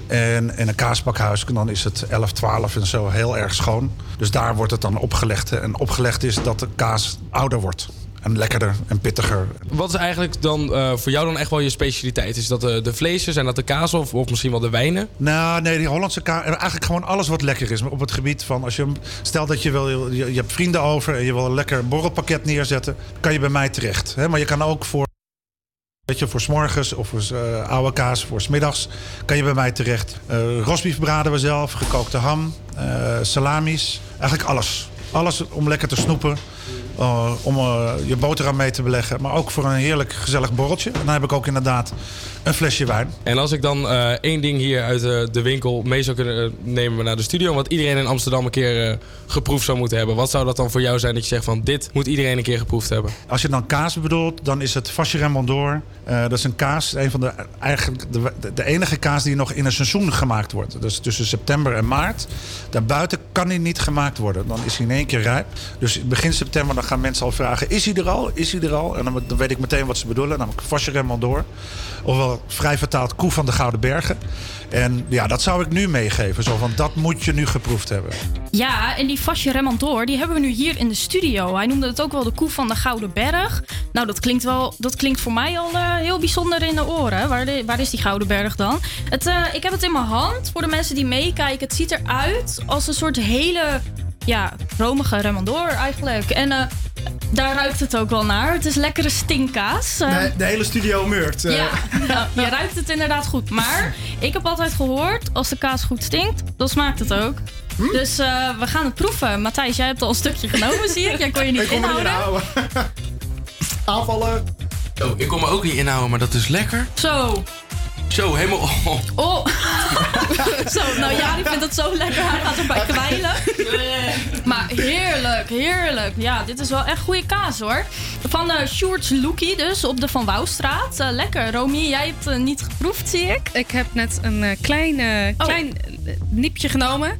En in een kaaspakhuis dan is het 11, 12 en zo heel erg schoon. Dus daar wordt het dan opgelegd. En opgelegd is dat de kaas ouder wordt. En lekkerder en pittiger. Wat is eigenlijk dan voor jou dan echt wel je specialiteit? Is dat de vleesjes, zijn dat de kaas of misschien wel de wijnen? Nou, nee, die Hollandse kaas. Eigenlijk gewoon alles wat lekker is. Maar op het gebied van, als je stel dat je wil, je hebt vrienden over en je wil een lekker borrelpakket neerzetten, kan je bij mij terecht. Hè? Maar je kan ook voor 's morgens of voor oude kaas, voor 's middags kan je bij mij terecht. Rosbief braden we zelf, gekookte ham, salamis, eigenlijk alles. Alles om lekker te snoepen. Om je boterham mee te beleggen. Maar ook voor een heerlijk gezellig borreltje. En dan heb ik ook inderdaad een flesje wijn. En als ik dan 1 ding hier uit de winkel mee zou kunnen nemen naar de studio. Wat iedereen in Amsterdam een keer geproefd zou moeten hebben. Wat zou dat dan voor jou zijn dat je zegt van dit moet iedereen een keer geproefd hebben? Als je dan kaas bedoelt, dan is het Vache Rembrandt door. Dat is een kaas, een van de enige kaas die nog in een seizoen gemaakt wordt. Dus tussen september en maart. Daarbuiten kan die niet gemaakt worden. Dan is hij in 1 keer rijp. Dus begin september dan gaan mensen al vragen, is hij er al? Is hij er al? En dan weet ik meteen wat ze bedoelen. Namelijk Vache Rembrandt door. Ofwel vrij vertaald Koe van de Gouden Bergen. En ja, dat zou ik nu meegeven. Zo van, dat moet je nu geproefd hebben. Ja, en die Vache Rembrandt door, die hebben we nu hier in de studio. Hij noemde het ook wel de Koe van de Gouden Berg. Nou, dat klinkt voor mij al heel bijzonder in de oren. Waar is die Gouden Berg dan? Ik heb het in mijn hand. Voor de mensen die meekijken, het ziet eruit als een soort hele... Ja, romige Rembrandt door eigenlijk. En daar ruikt het ook wel naar. Het is lekkere stinkkaas. De hele studio meurt. Ja, je ruikt het inderdaad goed. Maar ik heb altijd gehoord, als de kaas goed stinkt, dan smaakt het ook. Hm? Dus we gaan het proeven. Matthijs, jij hebt al een stukje genomen, zie ik. Jij kon je niet inhouden. Aanvallen. Oh, ik kon me ook niet inhouden, maar dat is lekker. Zo, helemaal... Oh. Zo, nou ja, ik vind het zo lekker. Hij gaat erbij kwijlen. Maar heerlijk. Ja, dit is wel echt goede kaas, hoor. Van Sjoerd's Loekie dus, op de Van Wouwstraat. Lekker. Romy, jij hebt het niet geproefd, zie ik. Ik heb net een klein nipje genomen.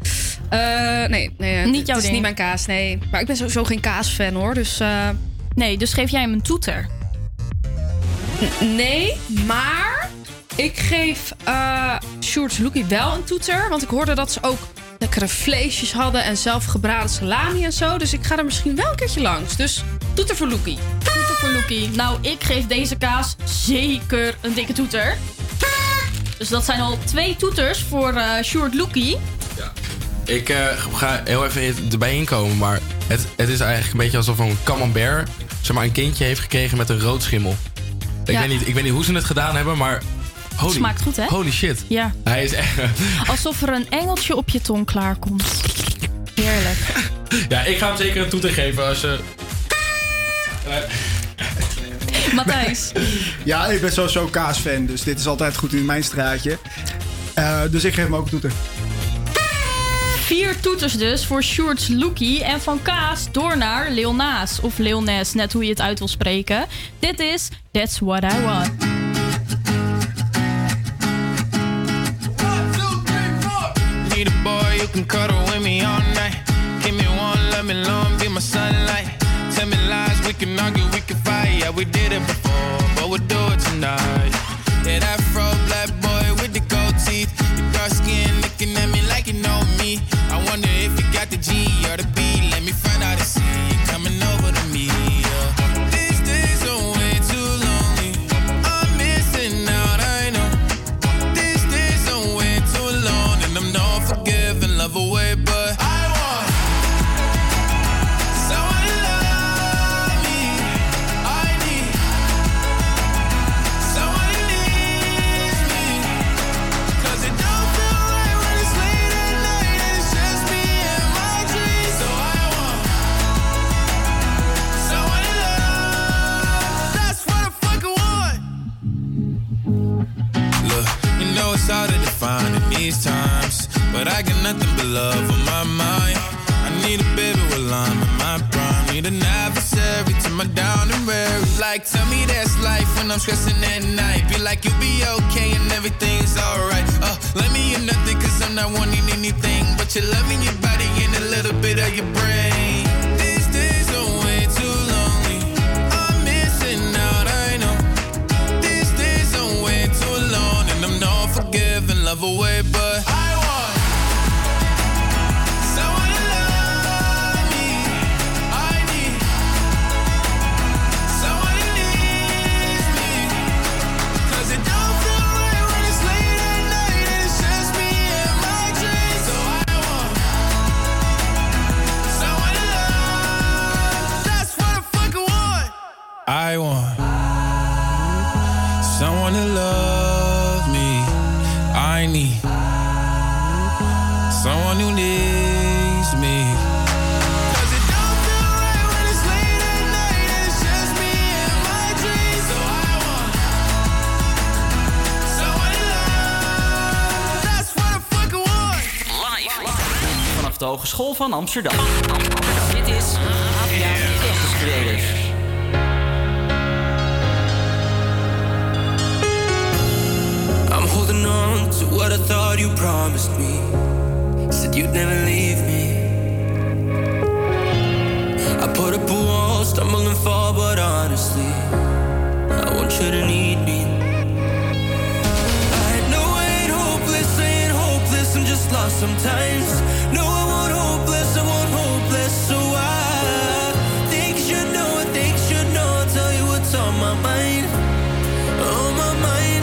Nee, niet jouw ding. Het is niet mijn kaas, nee. Maar ik ben sowieso geen kaasfan, hoor. Dus, nee, dus geef jij hem een toeter? Nee, maar... Ik geef Sjoerd's Loekie wel een toeter. Want ik hoorde dat ze ook lekkere vleesjes hadden. En zelf gebraden salami en zo. Dus ik ga er misschien wel een keertje langs. Dus toeter voor Loekie. Toeter voor Loekie. Nou, ik geef deze kaas zeker een dikke toeter. Dus dat zijn al 2 toeters voor Sjoerd's Loekie. Ja. Ik ga heel even erbij inkomen. Maar het is eigenlijk een beetje alsof een camembert... Zeg maar, een kindje heeft gekregen met een roodschimmel. Ik weet niet hoe ze het gedaan hebben, maar... Het smaakt goed, hè? Holy shit. Ja. Hij is echt... Alsof er een engeltje op je tong klaarkomt. Heerlijk. Ja, ik ga hem zeker een toeter geven als je... Matthijs. Ja, ik ben sowieso kaasfan, dus dit is altijd goed in mijn straatje. Dus ik geef hem ook een toeter. 4 toeters dus voor Sjoerds Loekie en van Kaas door naar Leonaas. Of Leones, net hoe je het uit wil spreken. Dit is That's What I Want. You can cuddle with me all night. Give me one, let me long, be my sunlight. Tell me lies, we can argue, we can fight. Yeah, we did it before, but we'll do it tonight. Yeah, that fro black boy with the gold teeth. Your dark skin looking at me like you know me. I wonder if you got the G or the B. Let me find out and see you coming over to me. Yeah. These days are way too lonely. I'm missing out, I know. These days are way too long, and I'm not forgetting. Love away, but I want someone to love me. I need someone who needs me. 'Cause it don't feel right when it's late at night and it's just me and my dreams. So I want someone to love. That's what I fucking want. Look, you know it's hard to define in these times. But I got nothing but love on my mind. I need a baby while I'm in my prime. Need an adversary to my down and weary. Like, tell me that's life when I'm stressing at night. Be like, you'll be okay and everything's alright. Let me in nothing 'cause I'm not wanting anything. But you're loving your body and a little bit of your brain. These days are way too lonely. I'm missing out, I know. These days are way too long. And I'm not forgiving, love away, but I want. I want someone to love me. I need someone who needs me. 'Cause it don't feel right when it's late at night and it's just me and my dreams. So I want someone to love. That's what I fucking want. Live vanaf de Hogeschool van Amsterdam. Dit is HVA Creators. Holding on to what I thought you promised me. Said you'd never leave me. I put up a wall, stumble and fall, but honestly I want you to need me. I know I ain't hopeless, I'm just lost sometimes. No, I want hopeless, so I think you should know, I'll tell you what's on my mind. On my mind.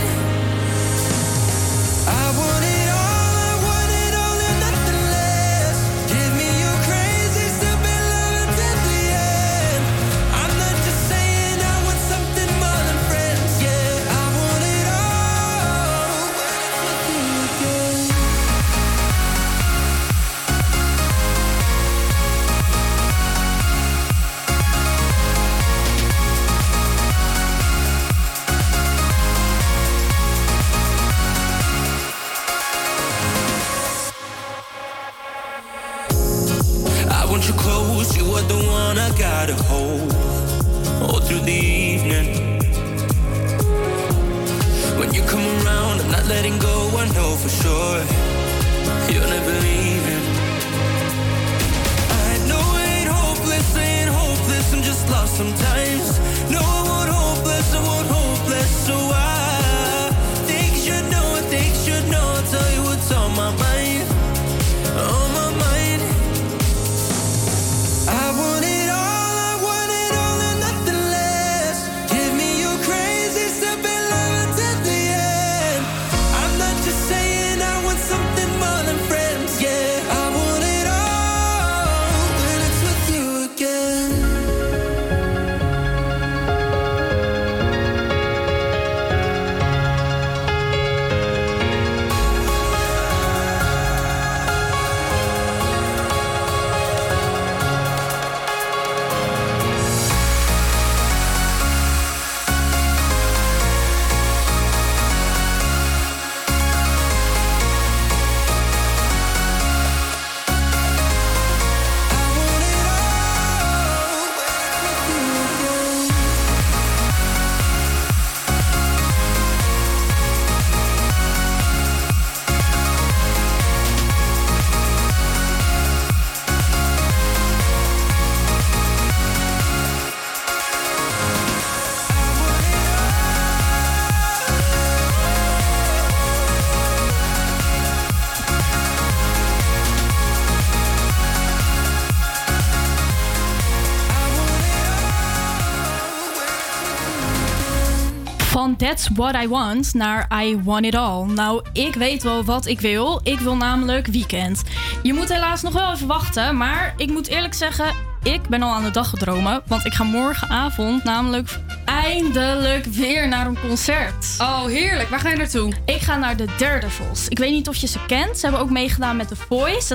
van That's What I Want naar I Want It All. Nou, ik weet wel wat ik wil. Ik wil namelijk weekend. Je moet helaas nog wel even wachten, maar ik moet eerlijk zeggen, ik ben al aan de dag gedromen. Want ik ga morgenavond namelijk eindelijk weer naar een concert. Oh, heerlijk. Waar ga je naartoe? Ik ga naar de Daredevils. Ik weet niet of je ze kent. Ze hebben ook meegedaan met The Voice.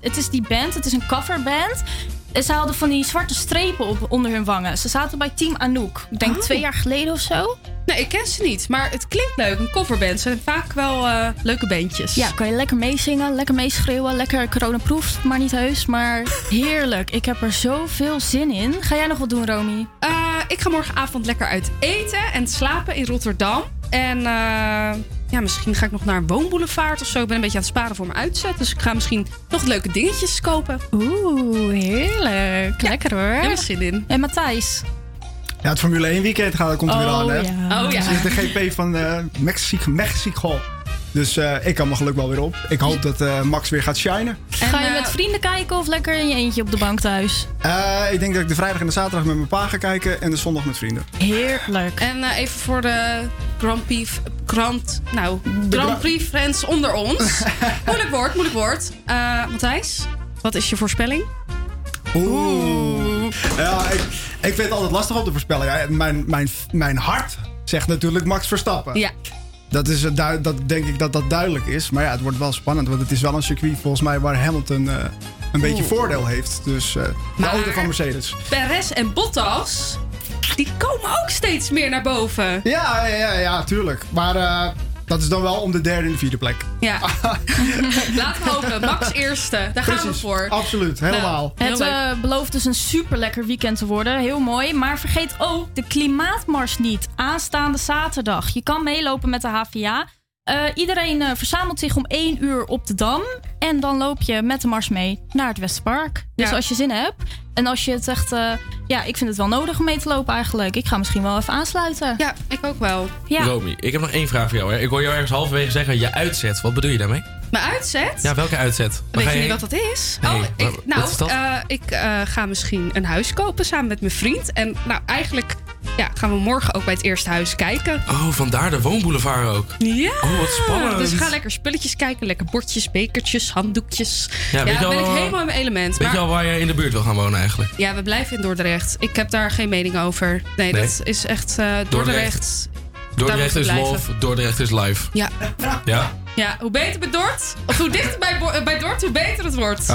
Het is die band. Het is een coverband. Ze hadden van die zwarte strepen op onder hun wangen. Ze zaten bij Team Anouk. Ik denk 2 jaar geleden of zo. Nee, ik ken ze niet. Maar het klinkt leuk. Een coverband zijn vaak wel leuke bandjes. Ja, kan je lekker meezingen, lekker meeschreeuwen. Lekker coronaproof, maar niet heus. Maar heerlijk. Ik heb er zoveel zin in. Ga jij nog wat doen, Romy? Ik ga morgenavond lekker uit eten en slapen in Rotterdam. En ja, misschien ga ik nog naar een woonboulevard of zo. Ik ben een beetje aan het sparen voor mijn uitzet. Dus ik ga misschien nog leuke dingetjes kopen. Oeh, heerlijk. Ja. Lekker hoor. Ik heb er zin in. En Matthijs? Ja, het Formule 1 weekend komt er weer aan, hè? Ja. Oh ja. Het is de GP van Mexico. Dus ik kan mijn geluk wel weer op. Ik hoop dat Max weer gaat shinen. En ga je met vrienden kijken of lekker in je eentje op de bank thuis? Ik denk dat ik de vrijdag en de zaterdag met mijn pa ga kijken. En de zondag met vrienden. Heerlijk. En even voor de Grand Prix friends onder ons. Moeilijk woord. Matthijs, wat is je voorspelling? Oeh. Ja, ik vind het altijd lastig om te voorspellen. Ja, mijn hart zegt natuurlijk Max Verstappen. Ja. Dat denk ik dat duidelijk is. Maar ja, het wordt wel spannend. Want het is wel een circuit volgens mij waar Hamilton een beetje voordeel heeft. Dus de auto van Mercedes. Perez en Bottas, die komen ook steeds meer naar boven. Ja, tuurlijk. Maar dat is dan wel om de derde en de vierde plek. Ja. Laten we hopen. Max eerste. Daar gaan we voor. Absoluut. Helemaal. Nou, het belooft dus een super lekker weekend te worden. Heel mooi. Maar vergeet ook de klimaatmars niet. Aanstaande zaterdag. Je kan meelopen met de HVA. Iedereen verzamelt zich om 1:00 op de Dam. En dan loop je met de mars mee naar het Westerpark. Dus als je zin hebt. En als je het echt... ik vind het wel nodig om mee te lopen eigenlijk. Ik ga misschien wel even aansluiten. Ja, ik ook wel. Ja. Romy, ik heb nog 1 vraag voor jou. Hè. Ik hoor jou ergens halverwege zeggen, je uitzet. Wat bedoel je daarmee? Mijn uitzet? Ja, welke uitzet? Weet je niet wat dat is? Nee, wat is dat? Ik ga misschien een huis kopen samen met mijn vriend. En nou, eigenlijk gaan we morgen ook bij het eerste huis kijken. Oh, vandaar de woonboulevard ook. Ja. Oh, wat spannend. Dus ga lekker spulletjes kijken. Lekker bordjes, bekertjes, handdoekjes. Ja, daar ben ik helemaal in mijn element. Weet je al waar je in de buurt wil gaan wonen eigenlijk? Ja, we blijven in Dordrecht. Ik heb daar geen mening over. Nee. Dat is echt Dordrecht. Dordrecht is love, Dordrecht is live. Ja. Ja, hoe beter bij Dort, of hoe dichter bij Dort, hoe beter het wordt.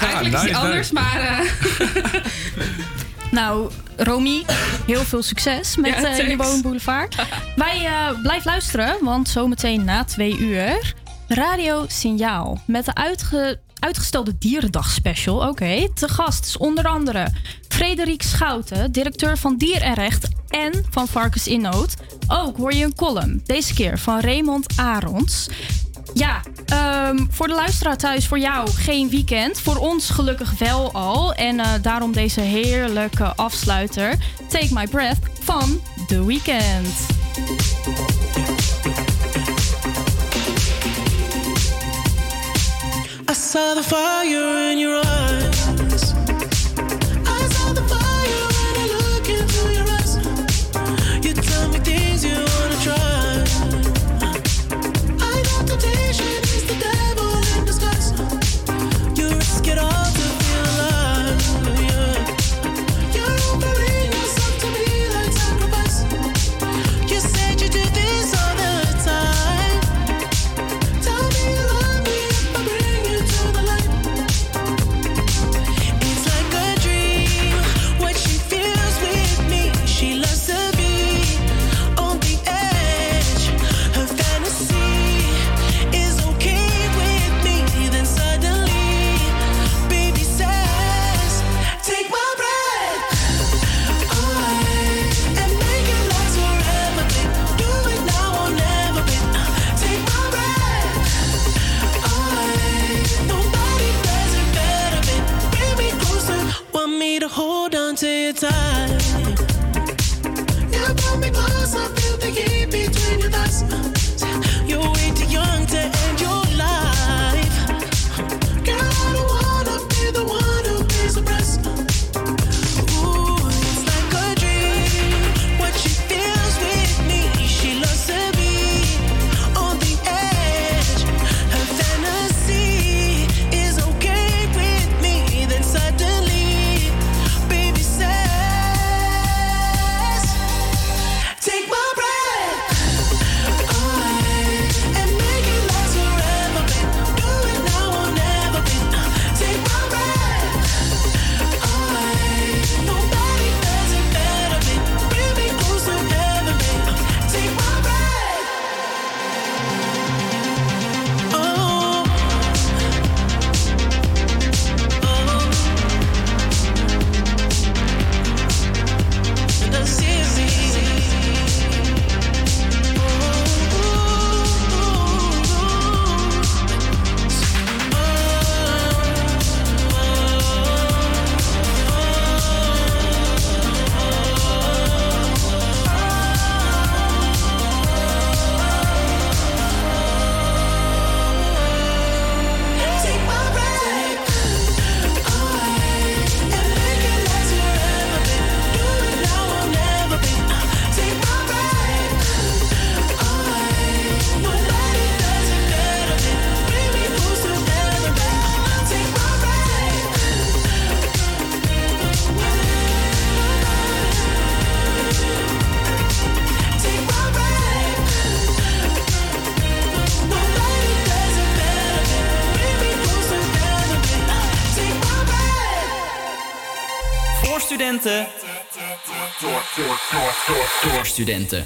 Eigenlijk is die anders, maar... Nou, Romy, heel veel succes met je woonboulevard. Wij blijven luisteren, want zometeen na 2:00... Radio Signaal, met de uitgestelde Dierendag special. Oké. Te gast is onder andere Frederik Schouten, directeur van Dier en Recht en van Varkens in Nood. Ook hoor je een column, deze keer van Raymond Arons. Ja, voor de luisteraar thuis, voor jou geen weekend. Voor ons gelukkig wel al. En daarom deze heerlijke afsluiter. Take My Breath van The Weeknd. I saw the fire in your eyes. I saw the fire when I look into your eyes. You tell me things you wanna try. I know temptation is the devil in disguise. You risk it all to be alive. You're offering yourself to me like sacrifice. You said you do this all the time. Tell me you love me if I bring you to the light. It's like a dream, what she feels with me. She loves to be on the edge. Her fantasy is okay with me. Then suddenly, baby says, take my breath. I am making last for everything. Do it now or never been. Take my breath. Nobody does it better than. Bring me closer. Want me to hold on to your time. You brought me close, I feel the heat between your thighs. You're way too young to end your life. Girl, I don't wanna be the one who be suppressed. Ooh, it's like a dream, what she feels with me. Voor studenten. Door studenten.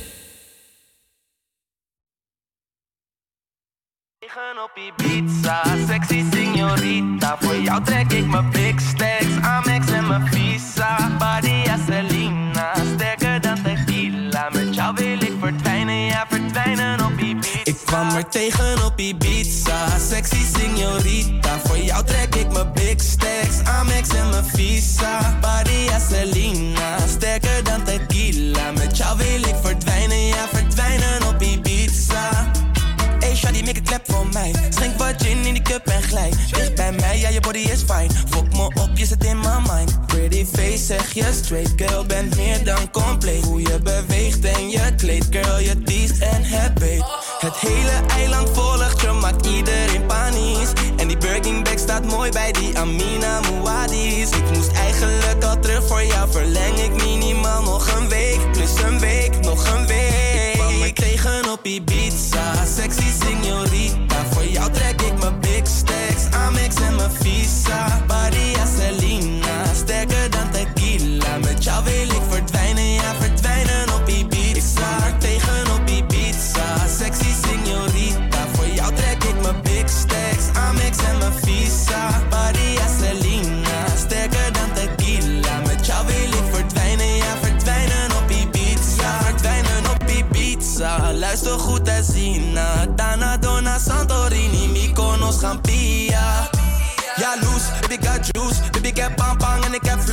Liggen op Ibiza, sexy signorita. Voor jou trek ik mijn big stacks, Amex en mijn visa. Badia Selena, sterker dan tequila. Met jou wil ik verdwijnen, ja verdwijnen op Ibiza. Ik kwam er tegen op Ibiza, sexy signorita. Voor jou trek ik mijn big stacks, Amex en mijn visa. Badia Selena, sterker dan tequila. Met jou wil ik verdwijnen, ja verdwijnen op Ibiza. Shawty, make a clap voor mij. Schenk wat gin in die cup en glij. Dicht bij mij, ja, je body is fine. Fok me op, je zit in mijn mind. Pretty face, zeg je straight. Girl, bent meer dan compleet. Hoe je beweegt en je kleedt. Girl, je teest en het beet. Het hele eiland volgt je, maakt iedereen panisch. En die Birkin bag staat mooi bij die Amina Mouadis. Ik moest eigenlijk al terug voor jou. Verleng ik minimaal nog een week. Plus een week, nog een week. Ik tegen op Ibiza, sexy signorita. Voor jou trek ik mijn big stacks, Amex en mijn visa. Badia Selena, sterker dan tequila. Met jou wil ik verdwijnen, ja verdwijnen op Ibiza. Ik zwaar tegen op Ibiza, sexy signorita. Voor jou trek ik mijn big stacks, Amex en mijn visa. Badia Selena, sterker dan tequila. Met jou wil ik verdwijnen, ja verdwijnen op Ibiza. Verdwijnen op Ibiza, luister goed en zien na. Dana, Dona, Santorini, Mykonos, Gampia. Jaloers, baby, ik heb juice, baby, ik heb pang pang en ik heb vloed.